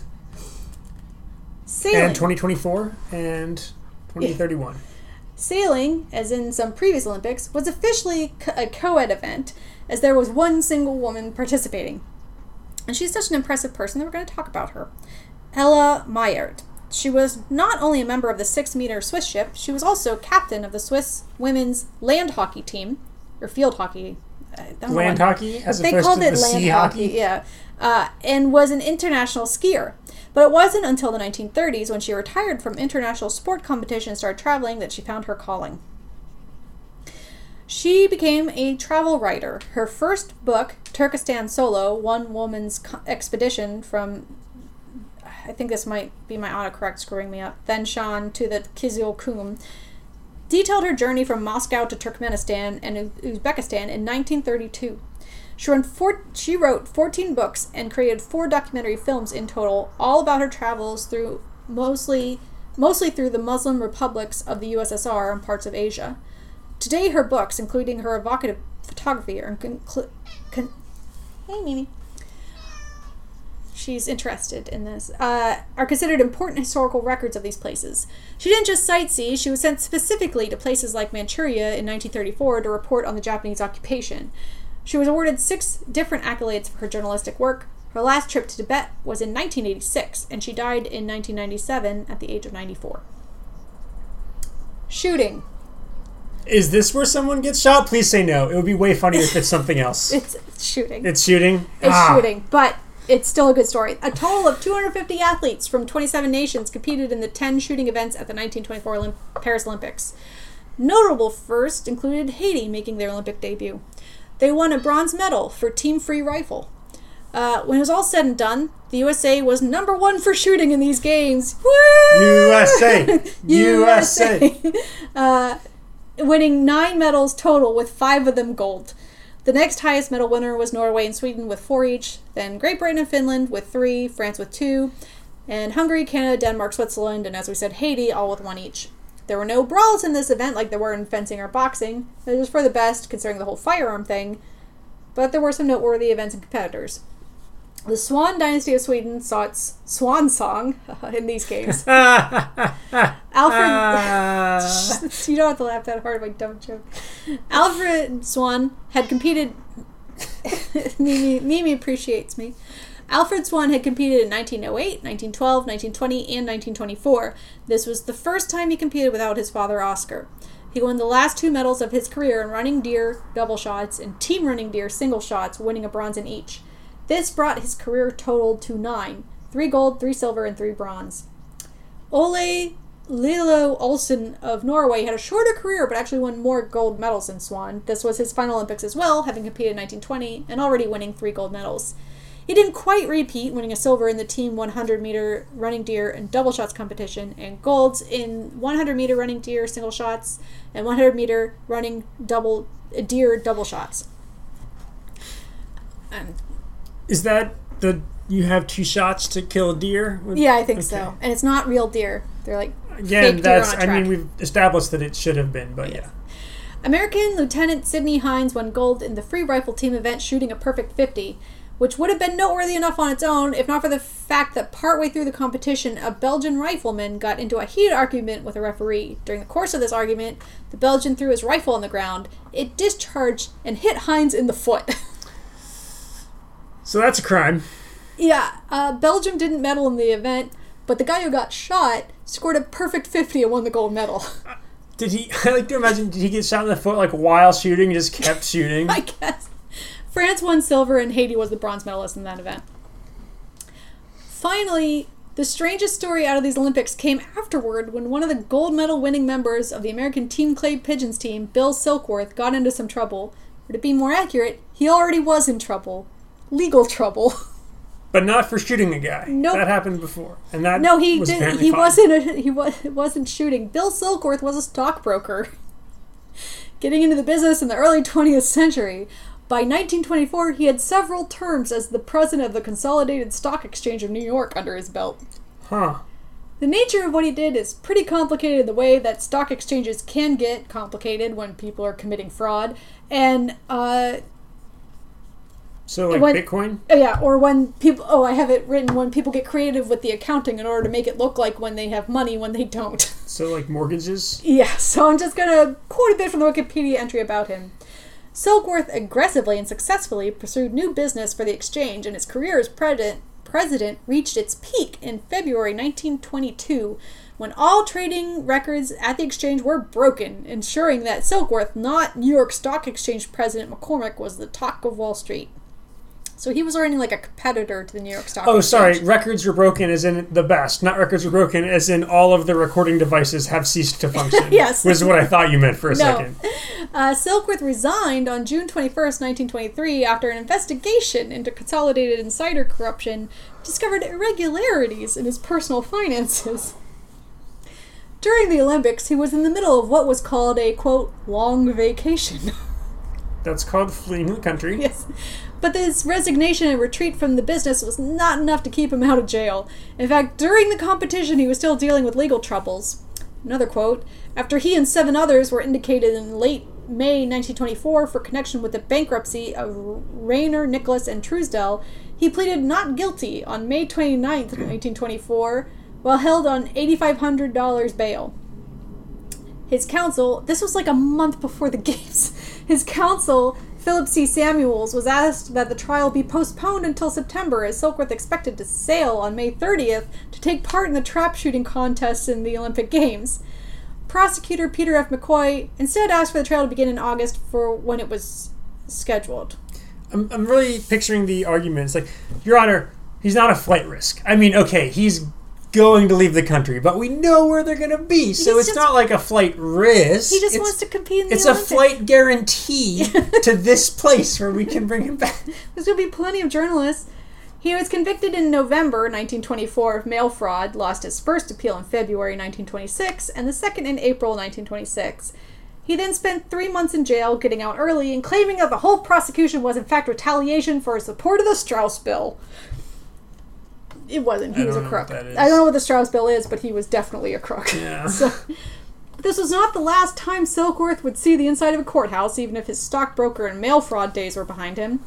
Sailing. And twenty twenty-four and twenty thirty-one. Yeah. Sailing, as in some previous Olympics, was officially a co-ed event, as there was one single woman participating. And she's such an impressive person that we're going to talk about her. Ella Mayert. She was not only a member of the six meter Swiss ship, she was also captain of the Swiss women's land hockey team, or field hockey Land hockey as opposed to the sea hockey. They called it land hockey, yeah. Uh, and was an international skier. But it wasn't until the nineteen thirties, when she retired from international sport competition and started traveling, that she found her calling. She became a travel writer. Her first book, Turkestan Solo, One Woman's Expedition from, I think this might be my autocorrect screwing me up, Tenshan to the Kizil Kum, detailed her journey from Moscow to Turkmenistan and Uzbekistan in nineteen thirty-two. She, ran four, she wrote fourteen books and created four documentary films in total, all about her travels through mostly mostly through the Muslim republics of the U S S R and parts of Asia. Today, her books, including her evocative photography, are conclu- con- hey, Mimi. She's interested in this, uh, are considered important historical records of these places. She didn't just sightsee, she was sent specifically to places like Manchuria in nineteen thirty-four to report on the Japanese occupation. She was awarded six different accolades for her journalistic work. Her last trip to Tibet was in nineteen eighty-six, and she died in nineteen ninety-seven at the age of ninety-four. Shooting. Is this where someone gets shot? Please say no. It would be way funnier if it's something else. It's, it's shooting. It's shooting? It's ah. shooting, but... It's still a good story. A total of two hundred fifty athletes from twenty-seven nations competed in the ten shooting events at the nineteen twenty-four Olymp- Paris Olympics. Notable firsts included Haiti making their Olympic debut. They won a bronze medal for team free rifle. Uh, when it was all said and done, the U S A was number one for shooting in these games. Woo! U S A! U S A! uh, winning nine medals total, with five of them gold. The next highest medal winner was Norway and Sweden with four each, then Great Britain and Finland with three, France with two, and Hungary, Canada, Denmark, Switzerland, and as we said, Haiti, all with one each. There were no brawls in this event like there were in fencing or boxing. It was for the best, considering the whole firearm thing, but there were some noteworthy events and competitors. The Swan dynasty of Sweden saw its swan song in these games. Alfred... you don't have to laugh that hard, like dumb joke. Alfred Swan had competed... Mimi, Mimi appreciates me. Alfred Swan had competed in nineteen oh eight, nineteen twelve, nineteen twenty, and nineteen twenty-four. This was the first time he competed without his father, Oscar. He won the last two medals of his career in running deer double shots and team running deer single shots, winning a bronze in each. This brought his career total to nine. Three gold, three silver, and three bronze. Ole Lilo Olsen of Norway had a shorter career, but actually won more gold medals than Swan. This was his final Olympics as well, having competed in nineteen twenty and already winning three gold medals. He didn't quite repeat, winning a silver in the team one hundred meter running deer and double shots competition, and golds in one hundred meter running deer single shots and one hundred meter running double deer double shots. Um, Is that the, you have two shots to kill a deer? Yeah, I think okay. so. And it's not real deer. They're like Again, fake that's, deer on a track. I mean, we've established that it should have been, but yes. yeah. American Lieutenant Sidney Hines won gold in the free rifle team event, shooting a perfect fifty, which would have been noteworthy enough on its own, if not for the fact that partway through the competition, a Belgian rifleman got into a heated argument with a referee. During the course of this argument, the Belgian threw his rifle on the ground. It discharged and hit Hines in the foot. So that's a crime. Yeah, uh, Belgium didn't medal in the event, but the guy who got shot scored a perfect fifty and won the gold medal. Uh, did he, I like to imagine, did he get shot in the foot like while shooting and just kept shooting? I guess. France won silver and Haiti was the bronze medalist in that event. Finally, the strangest story out of these Olympics came afterward, when one of the gold medal winning members of the American Team Clay Pigeons team, Bill Silkworth, got into some trouble. Or to be more accurate, he already was in trouble. Legal trouble, but not for shooting a guy. No, nope. That happened before, and that no, he was didn't. He fine. wasn't. A, he was, wasn't shooting. Bill Silkworth was a stockbroker, getting into the business in the early twentieth century. By nineteen twenty-four, he had several terms as the president of the Consolidated Stock Exchange of New York under his belt. Huh. The nature of what he did is pretty complicated, the way that stock exchanges can get complicated when people are committing fraud, and uh. So like when, Bitcoin? Yeah, or when people, oh, I have it written, when people get creative with the accounting in order to make it look like when they have money, when they don't. So like mortgages? Yeah, so I'm just going to quote a bit from the Wikipedia entry about him. Silkworth aggressively and successfully pursued new business for the exchange, and his career as president president reached its peak in February nineteen twenty-two, when all trading records at the exchange were broken, ensuring that Silkworth, not New York Stock Exchange President McCormick, was the talk of Wall Street. So he was already like a competitor to the New York Stock oh, Exchange. Oh, sorry. Records were broken as in the best. Not records were broken as in all of the recording devices have ceased to function. Yes. Which is what I thought you meant for a no. second. Uh, Silkworth resigned on June twenty-first, nineteen twenty-three, after an investigation into consolidated insider corruption discovered irregularities in his personal finances. During the Olympics, he was in the middle of what was called a, quote, long vacation. That's called fleeing the country. Yes. But this resignation and retreat from the business was not enough to keep him out of jail. In fact, during the competition, he was still dealing with legal troubles. Another quote, after he and seven others were indicted in late May nineteen twenty-four for connection with the bankruptcy of Rainer, Nicholas, and Truesdell, he pleaded not guilty on May twenty-ninth, nineteen twenty-four, while held on eight thousand five hundred dollars bail. His counsel, this was like a month before the games, his counsel... Philip C. Samuels was asked that the trial be postponed until September, as Silkworth expected to sail on May thirtieth to take part in the trap shooting contest in the Olympic Games. Prosecutor Peter F. McCoy instead asked for the trial to begin in August for when it was scheduled. I'm, I'm really picturing the arguments like, Your Honor, he's not a flight risk. I mean, okay, he's going to leave the country, but we know where they're going to be, so it's just, not like a flight risk. He just it's, wants to compete in the It's Olympics. A flight guarantee to this place where we can bring him back. There's going to be plenty of journalists. He was convicted in November nineteen twenty-four of mail fraud, lost his first appeal in February nineteen twenty-six, and the second in April nineteen twenty-six. He then spent three months in jail, getting out early, and claiming that the whole prosecution was in fact retaliation for his support of the Strauss bill. It wasn't. He was a crook. I don't know what the Strauss bill is, but he was definitely a crook. Yeah. So, this was not the last time Silkworth would see the inside of a courthouse, even if his stockbroker and mail fraud days were behind him.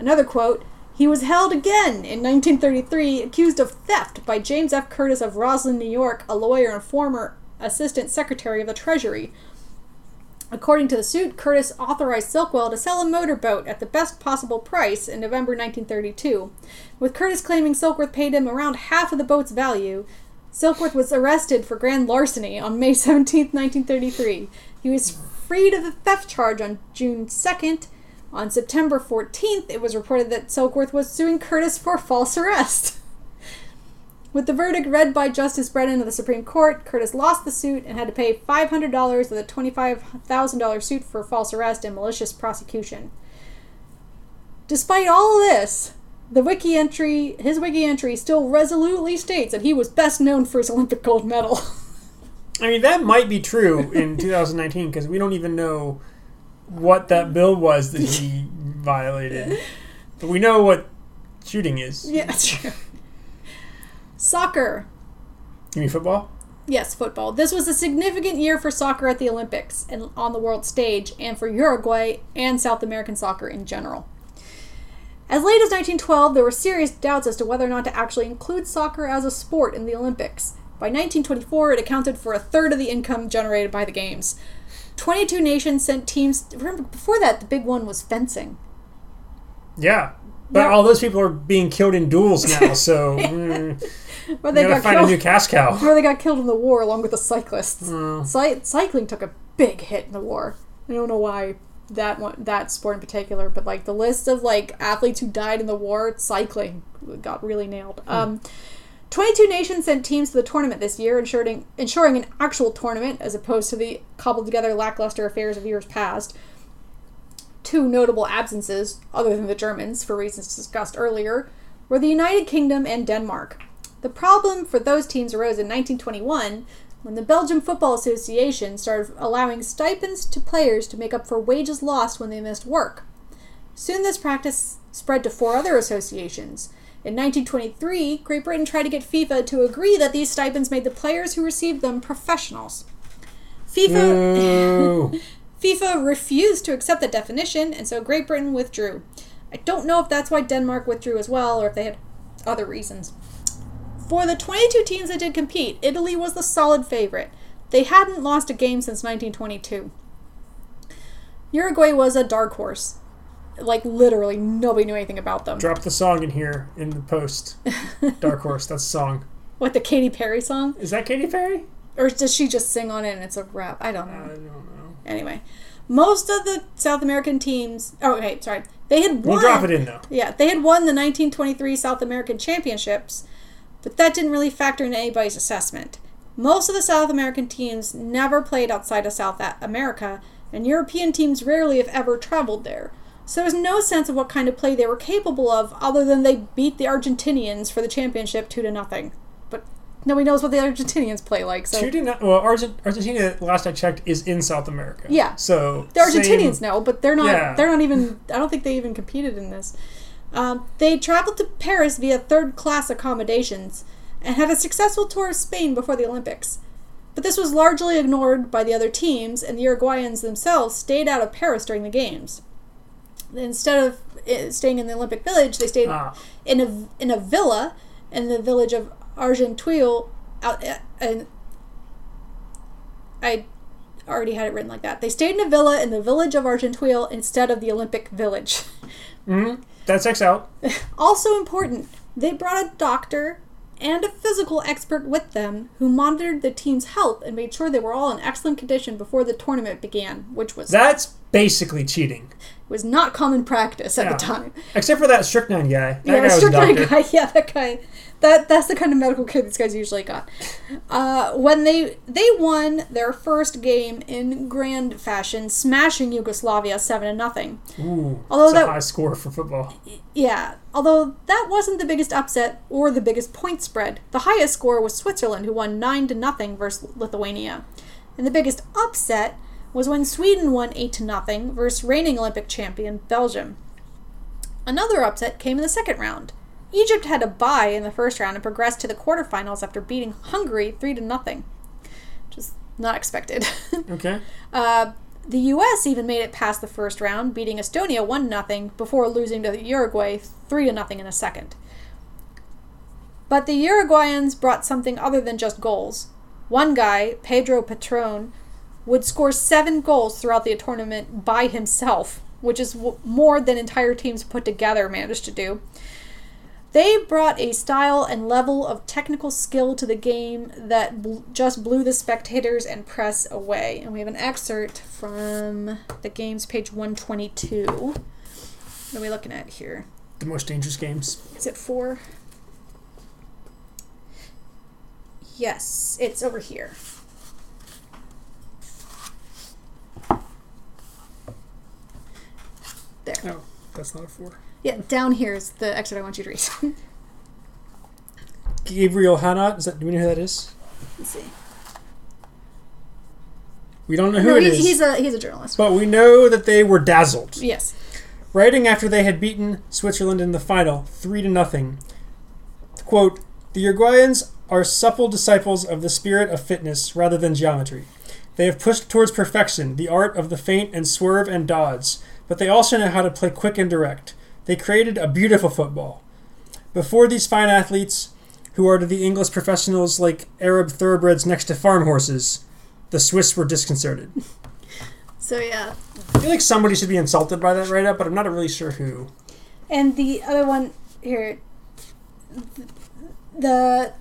Another quote, he was held again in nineteen thirty-three, accused of theft by James F. Curtis of Roslyn, New York, a lawyer and former assistant secretary of the Treasury. According to the suit, Curtis authorized Silkwell to sell a motorboat at the best possible price in November nineteen thirty-two. With Curtis claiming Silkworth paid him around half of the boat's value, Silkworth was arrested for grand larceny on May seventeenth, nineteen thirty-three. He was freed of the theft charge on June second. On September fourteenth, it was reported that Silkworth was suing Curtis for false arrest. With the verdict read by Justice Brennan of the Supreme Court, Curtis lost the suit and had to pay five hundred dollars of the twenty-five thousand dollars suit for false arrest and malicious prosecution. Despite all this, the wiki entry, his wiki entry still resolutely states that he was best known for his Olympic gold medal. I mean, that might be true in two thousand nineteen because we don't even know what that bill was that he violated. But we know what shooting is. Yeah, that's true. Soccer. You mean football? Yes, football. This was a significant year for soccer at the Olympics and on the world stage, and for Uruguay and South American soccer in general. As late as nineteen twelve, there were serious doubts as to whether or not to actually include soccer as a sport in the Olympics. By nineteen twenty-four, it accounted for a third of the income generated by the games. twenty-two nations sent teams... Remember, before that, the big one was fencing. Yeah, but yeah. All those people are being killed in duels now, so... mm. Where they got find killed, a new cash cow. Where they got killed in the war along with the cyclists. Mm. Cy- cycling took a big hit in the war. I don't know why that one, that sport in particular, but like the list of like athletes who died in the war, cycling got really nailed. Mm. Um, twenty-two nations sent teams to the tournament this year, ensuring ensuring an actual tournament as opposed to the cobbled together lackluster affairs of years past. Two notable absences, other than the Germans, for reasons discussed earlier, were the United Kingdom and Denmark. The problem for those teams arose in nineteen twenty-one when the Belgian Football Association started allowing stipends to players to make up for wages lost when they missed work. Soon this practice spread to four other associations. In nineteen twenty-three, Great Britain tried to get FIFA to agree that these stipends made the players who received them professionals. FIFA, FIFA refused to accept that definition, and so Great Britain withdrew. I don't know if that's why Denmark withdrew as well, or if they had other reasons. For the twenty-two teams that did compete, Italy was the solid favorite. They hadn't lost a game since nineteen twenty-two. Uruguay was a dark horse. Like, literally, nobody knew anything about them. Drop the song in here, in the post. Dark Horse, that's a song. What, the Katy Perry song? Is that Katy Perry? Or does she just sing on it and it's a rap? I don't know. I don't know. Anyway. Most of the South American teams... Oh, okay, sorry. They had won... We'll drop it in, though. Yeah, they had won the nineteen twenty-three South American Championships, but that didn't really factor into anybody's assessment. Most of the South American teams never played outside of South America, and European teams rarely, if ever, traveled there. So there was no sense of what kind of play they were capable of, other than they beat the Argentinians for the championship two to nothing. But nobody knows what the Argentinians play like. So. Two to no- well, Argent- Argentina, last I checked, is in South America. Yeah. So the Argentinians same... know, but they're not. Yeah. They're not even. I don't think they even competed in this. Um, they traveled to Paris via third-class accommodations and had a successful tour of Spain before the Olympics. But this was largely ignored by the other teams, and the Uruguayans themselves stayed out of Paris during the games. Instead of staying in the Olympic Village, they stayed ah. in a in a villa in the village of Argenteuil. Out, and I already had it written like that. They stayed in a villa in the village of Argenteuil instead of the Olympic Village. Mm-hmm. That checks out. Also important, they brought a doctor and a physical expert with them who monitored the team's health and made sure they were all in excellent condition before the tournament began, which was... That's basically cheating. Was not common practice at yeah. the time. Except for that strychnine guy. That yeah, guy strychnine was a doctor. guy. Yeah, that guy. That That's the kind of medical care these guys usually got. Uh, when they, they won their first game in grand fashion, smashing Yugoslavia seven to nothing. Ooh, although that's that, a high score for football. Yeah, although that wasn't the biggest upset or the biggest point spread. The highest score was Switzerland, who won nine to nothing versus Lithuania. And the biggest upset was when Sweden won eight to nothing versus reigning Olympic champion Belgium. Another upset came in the second round. Egypt had a bye in the first round and progressed to the quarterfinals after beating Hungary three to nothing. Which is not expected. Okay. Uh, the U S even made it past the first round, beating Estonia one to nothing before losing to Uruguay three to nothing in the second. But the Uruguayans brought something other than just goals. One guy, Pedro Patron, would score seven goals throughout the tournament by himself, which is w- more than entire teams put together managed to do. They brought a style and level of technical skill to the game that bl- just blew the spectators and press away. And we have an excerpt from the games, page one twenty-two. What are we looking at here? The most dangerous games. Is it four? Yes, it's over here. There. Oh, that's not a four. Yeah, down here is the excerpt I want you to read. Gabriel Hanna, is that? Do we know who that is? Let's see. We don't know who no, it he, is. He's a he's a journalist. But we know that they were dazzled. Yes. Writing after they had beaten Switzerland in the final, three to nothing. Quote: "The Uruguayans are supple disciples of the spirit of fitness rather than geometry. They have pushed towards perfection the art of the feint and swerve and dodge, but they also know how to play quick and direct. They created a beautiful football. Before these fine athletes, who are to the English professionals like Arab thoroughbreds next to farm horses, the Swiss were disconcerted." So, yeah. I feel like somebody should be insulted by that write-up, but I'm not really sure who. And the other one here, the...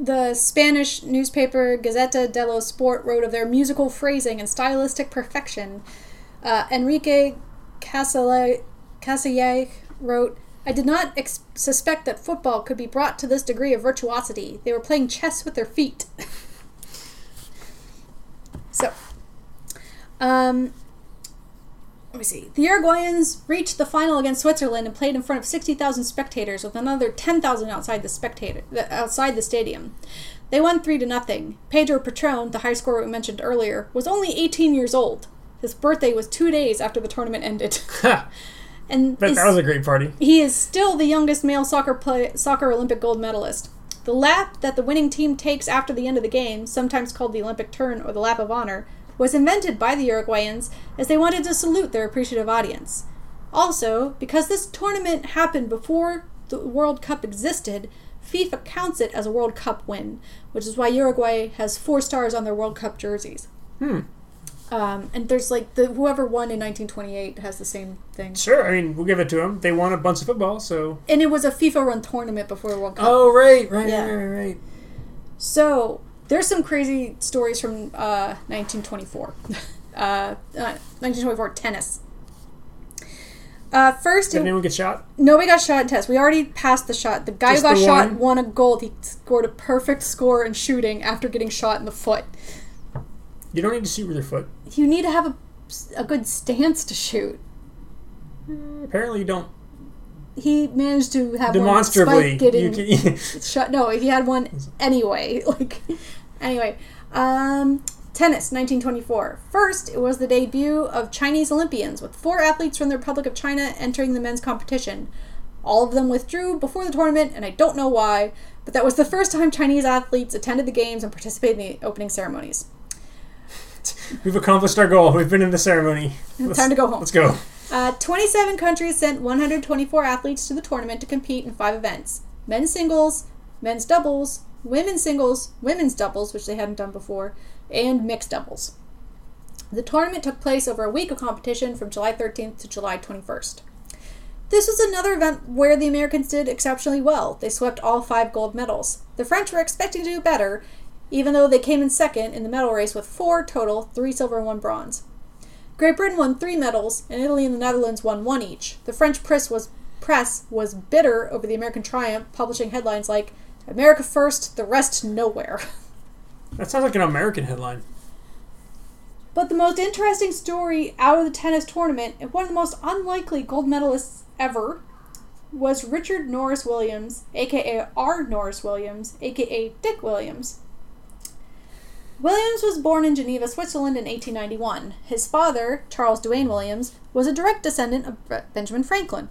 The Spanish newspaper Gazeta dello Sport wrote of their musical phrasing and stylistic perfection. Uh, Enrique Casale wrote, "I did not ex- suspect that football could be brought to this degree of virtuosity. They were playing chess with their feet." So, um, let me see. The Uruguayans reached the final against Switzerland and played in front of sixty thousand spectators, with another ten thousand outside the spectator outside the stadium. They won three to nothing. Pedro Patron, the high scorer we mentioned earlier, was only eighteen years old. His birthday was two days after the tournament ended. And that was a great party. He is still the youngest male soccer play, soccer Olympic gold medalist. The lap that the winning team takes after the end of the game, sometimes called the Olympic turn or the lap of honor, was invented by the Uruguayans as they wanted to salute their appreciative audience. Also, because this tournament happened before the World Cup existed, FIFA counts it as a World Cup win, which is why Uruguay has four stars on their World Cup jerseys. Hmm. Um, and there's like the whoever won in nineteen twenty-eight has the same thing. Sure, I mean we'll give it to them. They won a bunch of football, so. And it was a FIFA-run tournament before World Cup. Oh right, right, yeah. right, right, right. So there's some crazy stories from uh, nineteen twenty-four, uh, uh, nineteen twenty-four tennis. Uh, first, did anyone get shot? Nobody got shot in tennis. We already passed the shot. The guy Just who got shot one. won a gold. He scored a perfect score in shooting after getting shot in the foot. You don't need to shoot with your foot. You need to have a, a good stance to shoot. Apparently you don't. He managed to have Demonstrably, one getting you can, shot. No, he had one anyway. Like, anyway. Um, tennis, nineteen twenty-four. First, it was the debut of Chinese Olympians, with four athletes from the Republic of China entering the men's competition. All of them withdrew before the tournament, and I don't know why, but that was the first time Chinese athletes attended the games and participated in the opening ceremonies. We've accomplished our goal. We've been in the ceremony. It's time to go home. Let's go. Uh, twenty-seven countries sent one hundred twenty-four athletes to the tournament to compete in five events. Men's singles, men's doubles, women's singles, women's doubles, which they hadn't done before, and mixed doubles. The tournament took place over a week of competition from July thirteenth to July twenty-first. This was another event where the Americans did exceptionally well. They swept all five gold medals. The French were expecting to do better, even though they came in second in the medal race with four total, three silver and one bronze. Great Britain won three medals, and Italy and the Netherlands won one each. The French press was, press was bitter over the American triumph, publishing headlines like, America first, the rest nowhere. That sounds like an American headline. But the most interesting story out of the tennis tournament, and one of the most unlikely gold medalists ever, was Richard Norris Williams, a k a. R. Norris Williams, a k a. Dick Williams. Williams was born in Geneva, Switzerland in eighteen ninety-one. His father, Charles Duane Williams, was a direct descendant of Benjamin Franklin.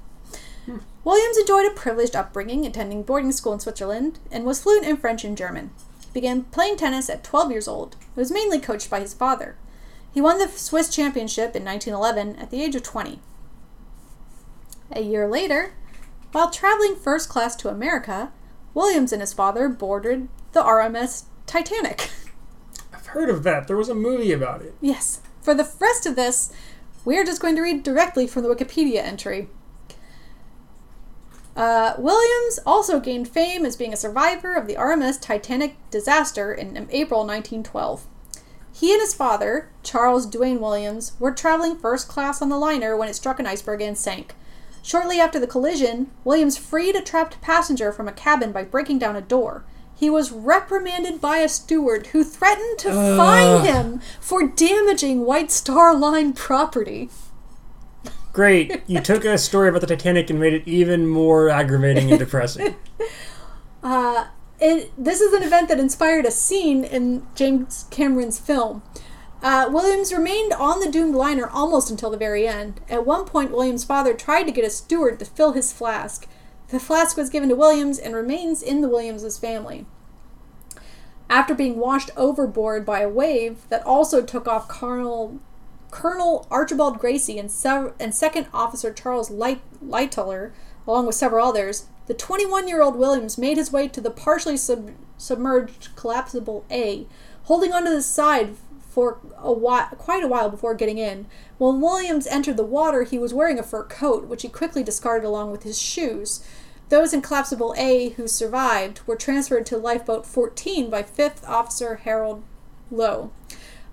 Hmm. Williams enjoyed a privileged upbringing, attending boarding school in Switzerland, and was fluent in French and German. He began playing tennis at twelve years old. He was mainly coached by his father. He won the Swiss championship in nineteen eleven at the age of twenty. A year later, while traveling first class to America, Williams and his father boarded the R M S Titanic. Heard of that. There was a movie about it. Yes. For the rest of this, we're just going to read directly from the Wikipedia entry. Uh, Williams also gained fame as being a survivor of the R M S Titanic disaster in April nineteen twelve. He and his father, Charles Duane Williams, were traveling first class on the liner when it struck an iceberg and sank. Shortly after the collision, Williams freed a trapped passenger from a cabin by breaking down a door. He was reprimanded by a steward who threatened to uh. fine him for damaging White Star Line property. Great. You took a story about the Titanic and made it even more aggravating and depressing. uh, it, this is an event that inspired a scene in James Cameron's film. Uh, Williams remained on the doomed liner almost until the very end. At one point, Williams' father tried to get a steward to fill his flask. The flask was given to Williams and remains in the Williams' family. After being washed overboard by a wave that also took off Colonel, Colonel Archibald Gracie and, sev- and Second Officer Charles Light- Lightoller, along with several others, the twenty-one-year-old Williams made his way to the partially sub- submerged collapsible A, holding onto the side for a while, quite a while before getting in. When Williams entered the water, he was wearing a fur coat, which he quickly discarded along with his shoes. Those in Collapsible A who survived were transferred to Lifeboat fourteen by fifth Officer Harold Lowe.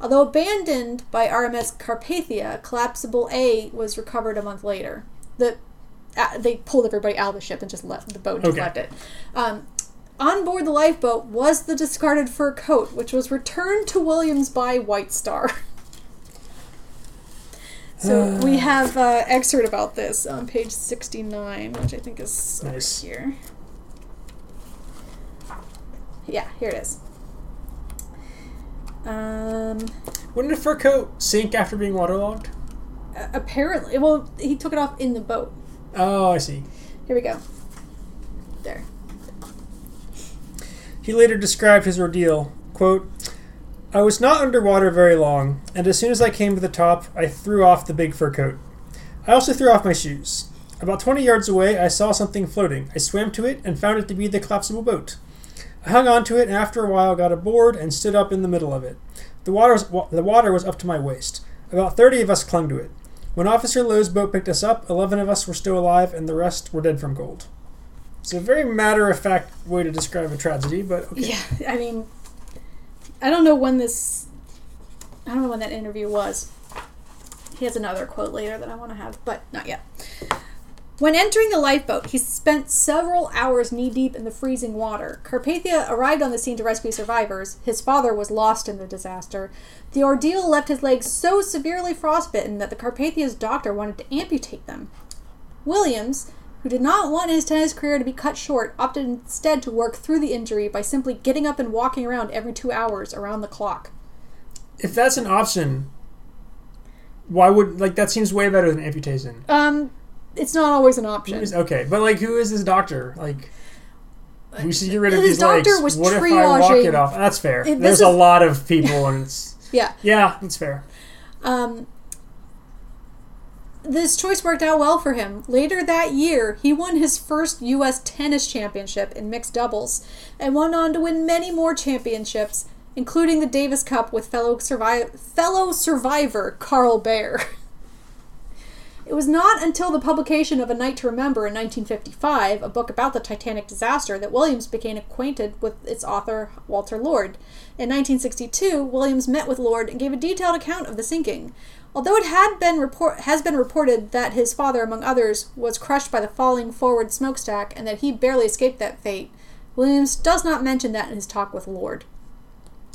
Although abandoned by R M S Carpathia, Collapsible A was recovered a month later. The, uh, they pulled everybody out of the ship and just left the boat, just okay. left it. Um, On board the lifeboat was the discarded fur coat, which was returned to Williams by White Star. So uh, we have an uh, excerpt about this on page sixty-nine, which I think is nice. Over here. Yeah, here it is. Um, Wouldn't a fur coat sink after being waterlogged? Uh, apparently. Well, he took it off in the boat. Oh, I see. Here we go. There. He later described his ordeal, quote, I was not underwater very long, and as soon as I came to the top, I threw off the big fur coat. I also threw off my shoes. About twenty yards away, I saw something floating. I swam to it and found it to be the collapsible boat. I hung on to it, and after a while got aboard and stood up in the middle of it. The water was, the water was up to my waist. About thirty of us clung to it. When Officer Lowe's boat picked us up, eleven of us were still alive, and the rest were dead from cold. It's a very matter-of-fact way to describe a tragedy, but okay. Yeah, I mean, I don't know when this... I don't know when that interview was. He has another quote later that I want to have, but not yet. When entering the lifeboat, he spent several hours knee-deep in the freezing water. Carpathia arrived on the scene to rescue survivors. His father was lost in the disaster. The ordeal left his legs so severely frostbitten that the Carpathia's doctor wanted to amputate them. Williams, who did not want his tennis career to be cut short, opted instead to work through the injury by simply getting up and walking around every two hours around the clock. If that's an option, why would... Like, that seems way better than amputation. Um... It's not always an option. Is, okay, but, like, who is this doctor? Like, we should get rid of his these doctor legs. Was what triaging. If I walk it off? That's fair. It, There's is, a lot of people, and it's... Yeah. Yeah, that's fair. Um, this choice worked out well for him. Later that year, he won his first U S tennis championship in mixed doubles, and went on to win many more championships, including the Davis Cup with fellow, survi- fellow survivor Carl Baer. It was not until the publication of A Night to Remember in nineteen fifty-five, a book about the Titanic disaster, that Williams became acquainted with its author, Walter Lord. In nineteen sixty-two, Williams met with Lord and gave a detailed account of the sinking. Although it had been report- has been reported that his father, among others, was crushed by the falling forward smokestack and that he barely escaped that fate, Williams does not mention that in his talk with Lord.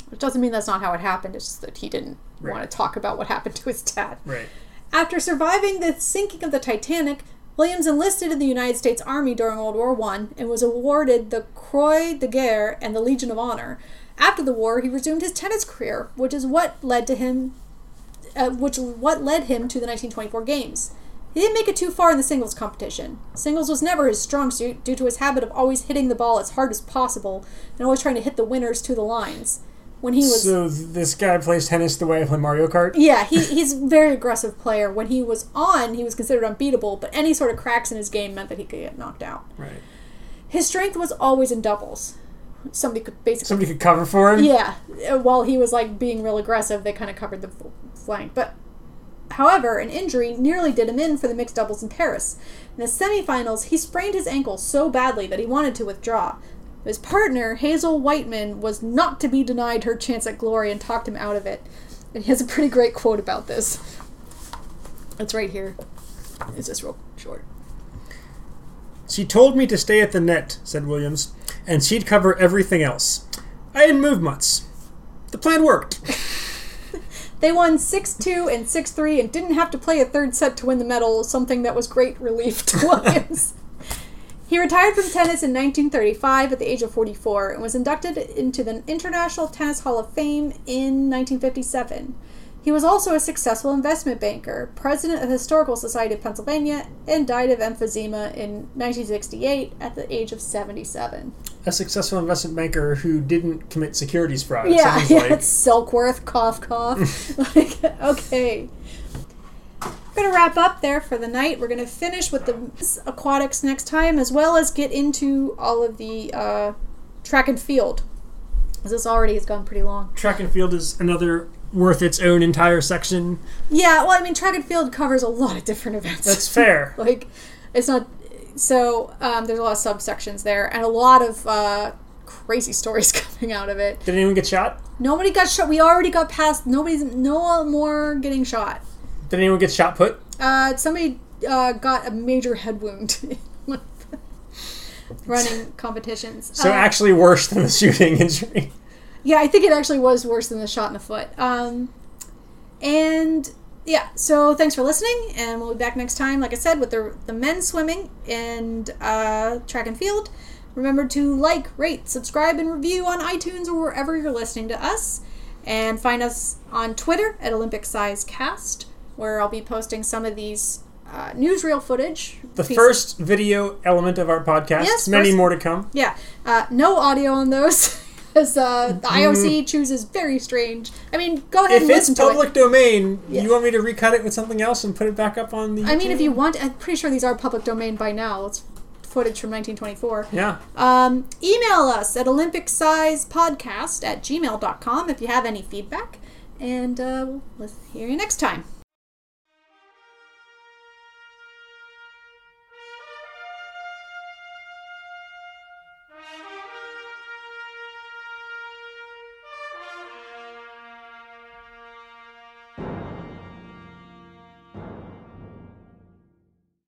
Which doesn't mean that's not how it happened, it's just that he didn't Right. want to talk about what happened to his dad. Right. After surviving the sinking of the Titanic, Williams enlisted in the United States Army during World War One and was awarded the Croix de Guerre and the Legion of Honor. After the war, he resumed his tennis career, which is what led to him, uh, which what led him to the nineteen twenty-four Games. He didn't make it too far in the singles competition. Singles was never his strong suit due to his habit of always hitting the ball as hard as possible and always trying to hit the winners to the lines. When he was so this guy plays tennis the way I play Mario Kart? Yeah, he, he's a very aggressive player. When he was on, he was considered unbeatable, but any sort of cracks in his game meant that he could get knocked out. Right. His strength was always in doubles. Somebody could basically... Somebody could cover for him? Yeah. While he was, like, being real aggressive, they kind of covered the flank. But, however, an injury nearly did him in for the mixed doubles in Paris. In the semifinals, he sprained his ankle so badly that he wanted to withdraw. His partner, Hazel Whiteman, was not to be denied her chance at glory and talked him out of it. And he has a pretty great quote about this. It's right here. It's just real short. She told me to stay at the net, said Williams, and she'd cover everything else. I didn't move much. The plan worked. They won six two and six three and didn't have to play a third set to win the medal, something that was great relief to Williams. He retired from tennis in nineteen thirty-five at the age of forty-four and was inducted into the International Tennis Hall of Fame in nineteen fifty-seven. He was also a successful investment banker, president of the Historical Society of Pennsylvania, and died of emphysema in nineteen sixty-eight at the age of seventy-seven. A successful investment banker who didn't commit securities fraud. Yeah, yeah, like... It's Silkworth, cough, cough. Like, okay. We're going to wrap up there for the night. We're going to finish with the aquatics next time, as well as get into all of the uh, track and field, because this already has gone pretty long. Track and field is another worth its own entire section. Yeah, well, I mean, track and field covers a lot of different events. That's fair. Like, it's not... So, um, there's a lot of subsections there, and a lot of uh, crazy stories coming out of it. Did anyone get shot? Nobody got shot. We already got past... Nobody's... No more getting shot. Did anyone get shot put? Uh, somebody uh, got a major head wound in running competitions. So uh, actually worse than the shooting injury. Yeah, I think it actually was worse than the shot in the foot. Um, and yeah, so thanks for listening, and we'll be back next time, like I said, with the, the men's swimming and uh, track and field. Remember to like, rate, subscribe, and review on iTunes or wherever you're listening to us. And find us on Twitter at Olympic Size Cast, where I'll be posting some of these uh, newsreel footage. The pieces. First video element of our podcast. Yes, many first, more to come. Yeah. Uh, no audio on those, because uh, the I O C chooses very strange. I mean, go ahead if and listen to it. If it's public domain, yeah. You want me to recut it with something else and put it back up on the... I mean, YouTube? If you want... I'm pretty sure these are public domain by now. Let's footage from nineteen twenty-four. Yeah. Um, email us at olympic size podcast at gmail dot com if you have any feedback. And uh, we'll hear you next time.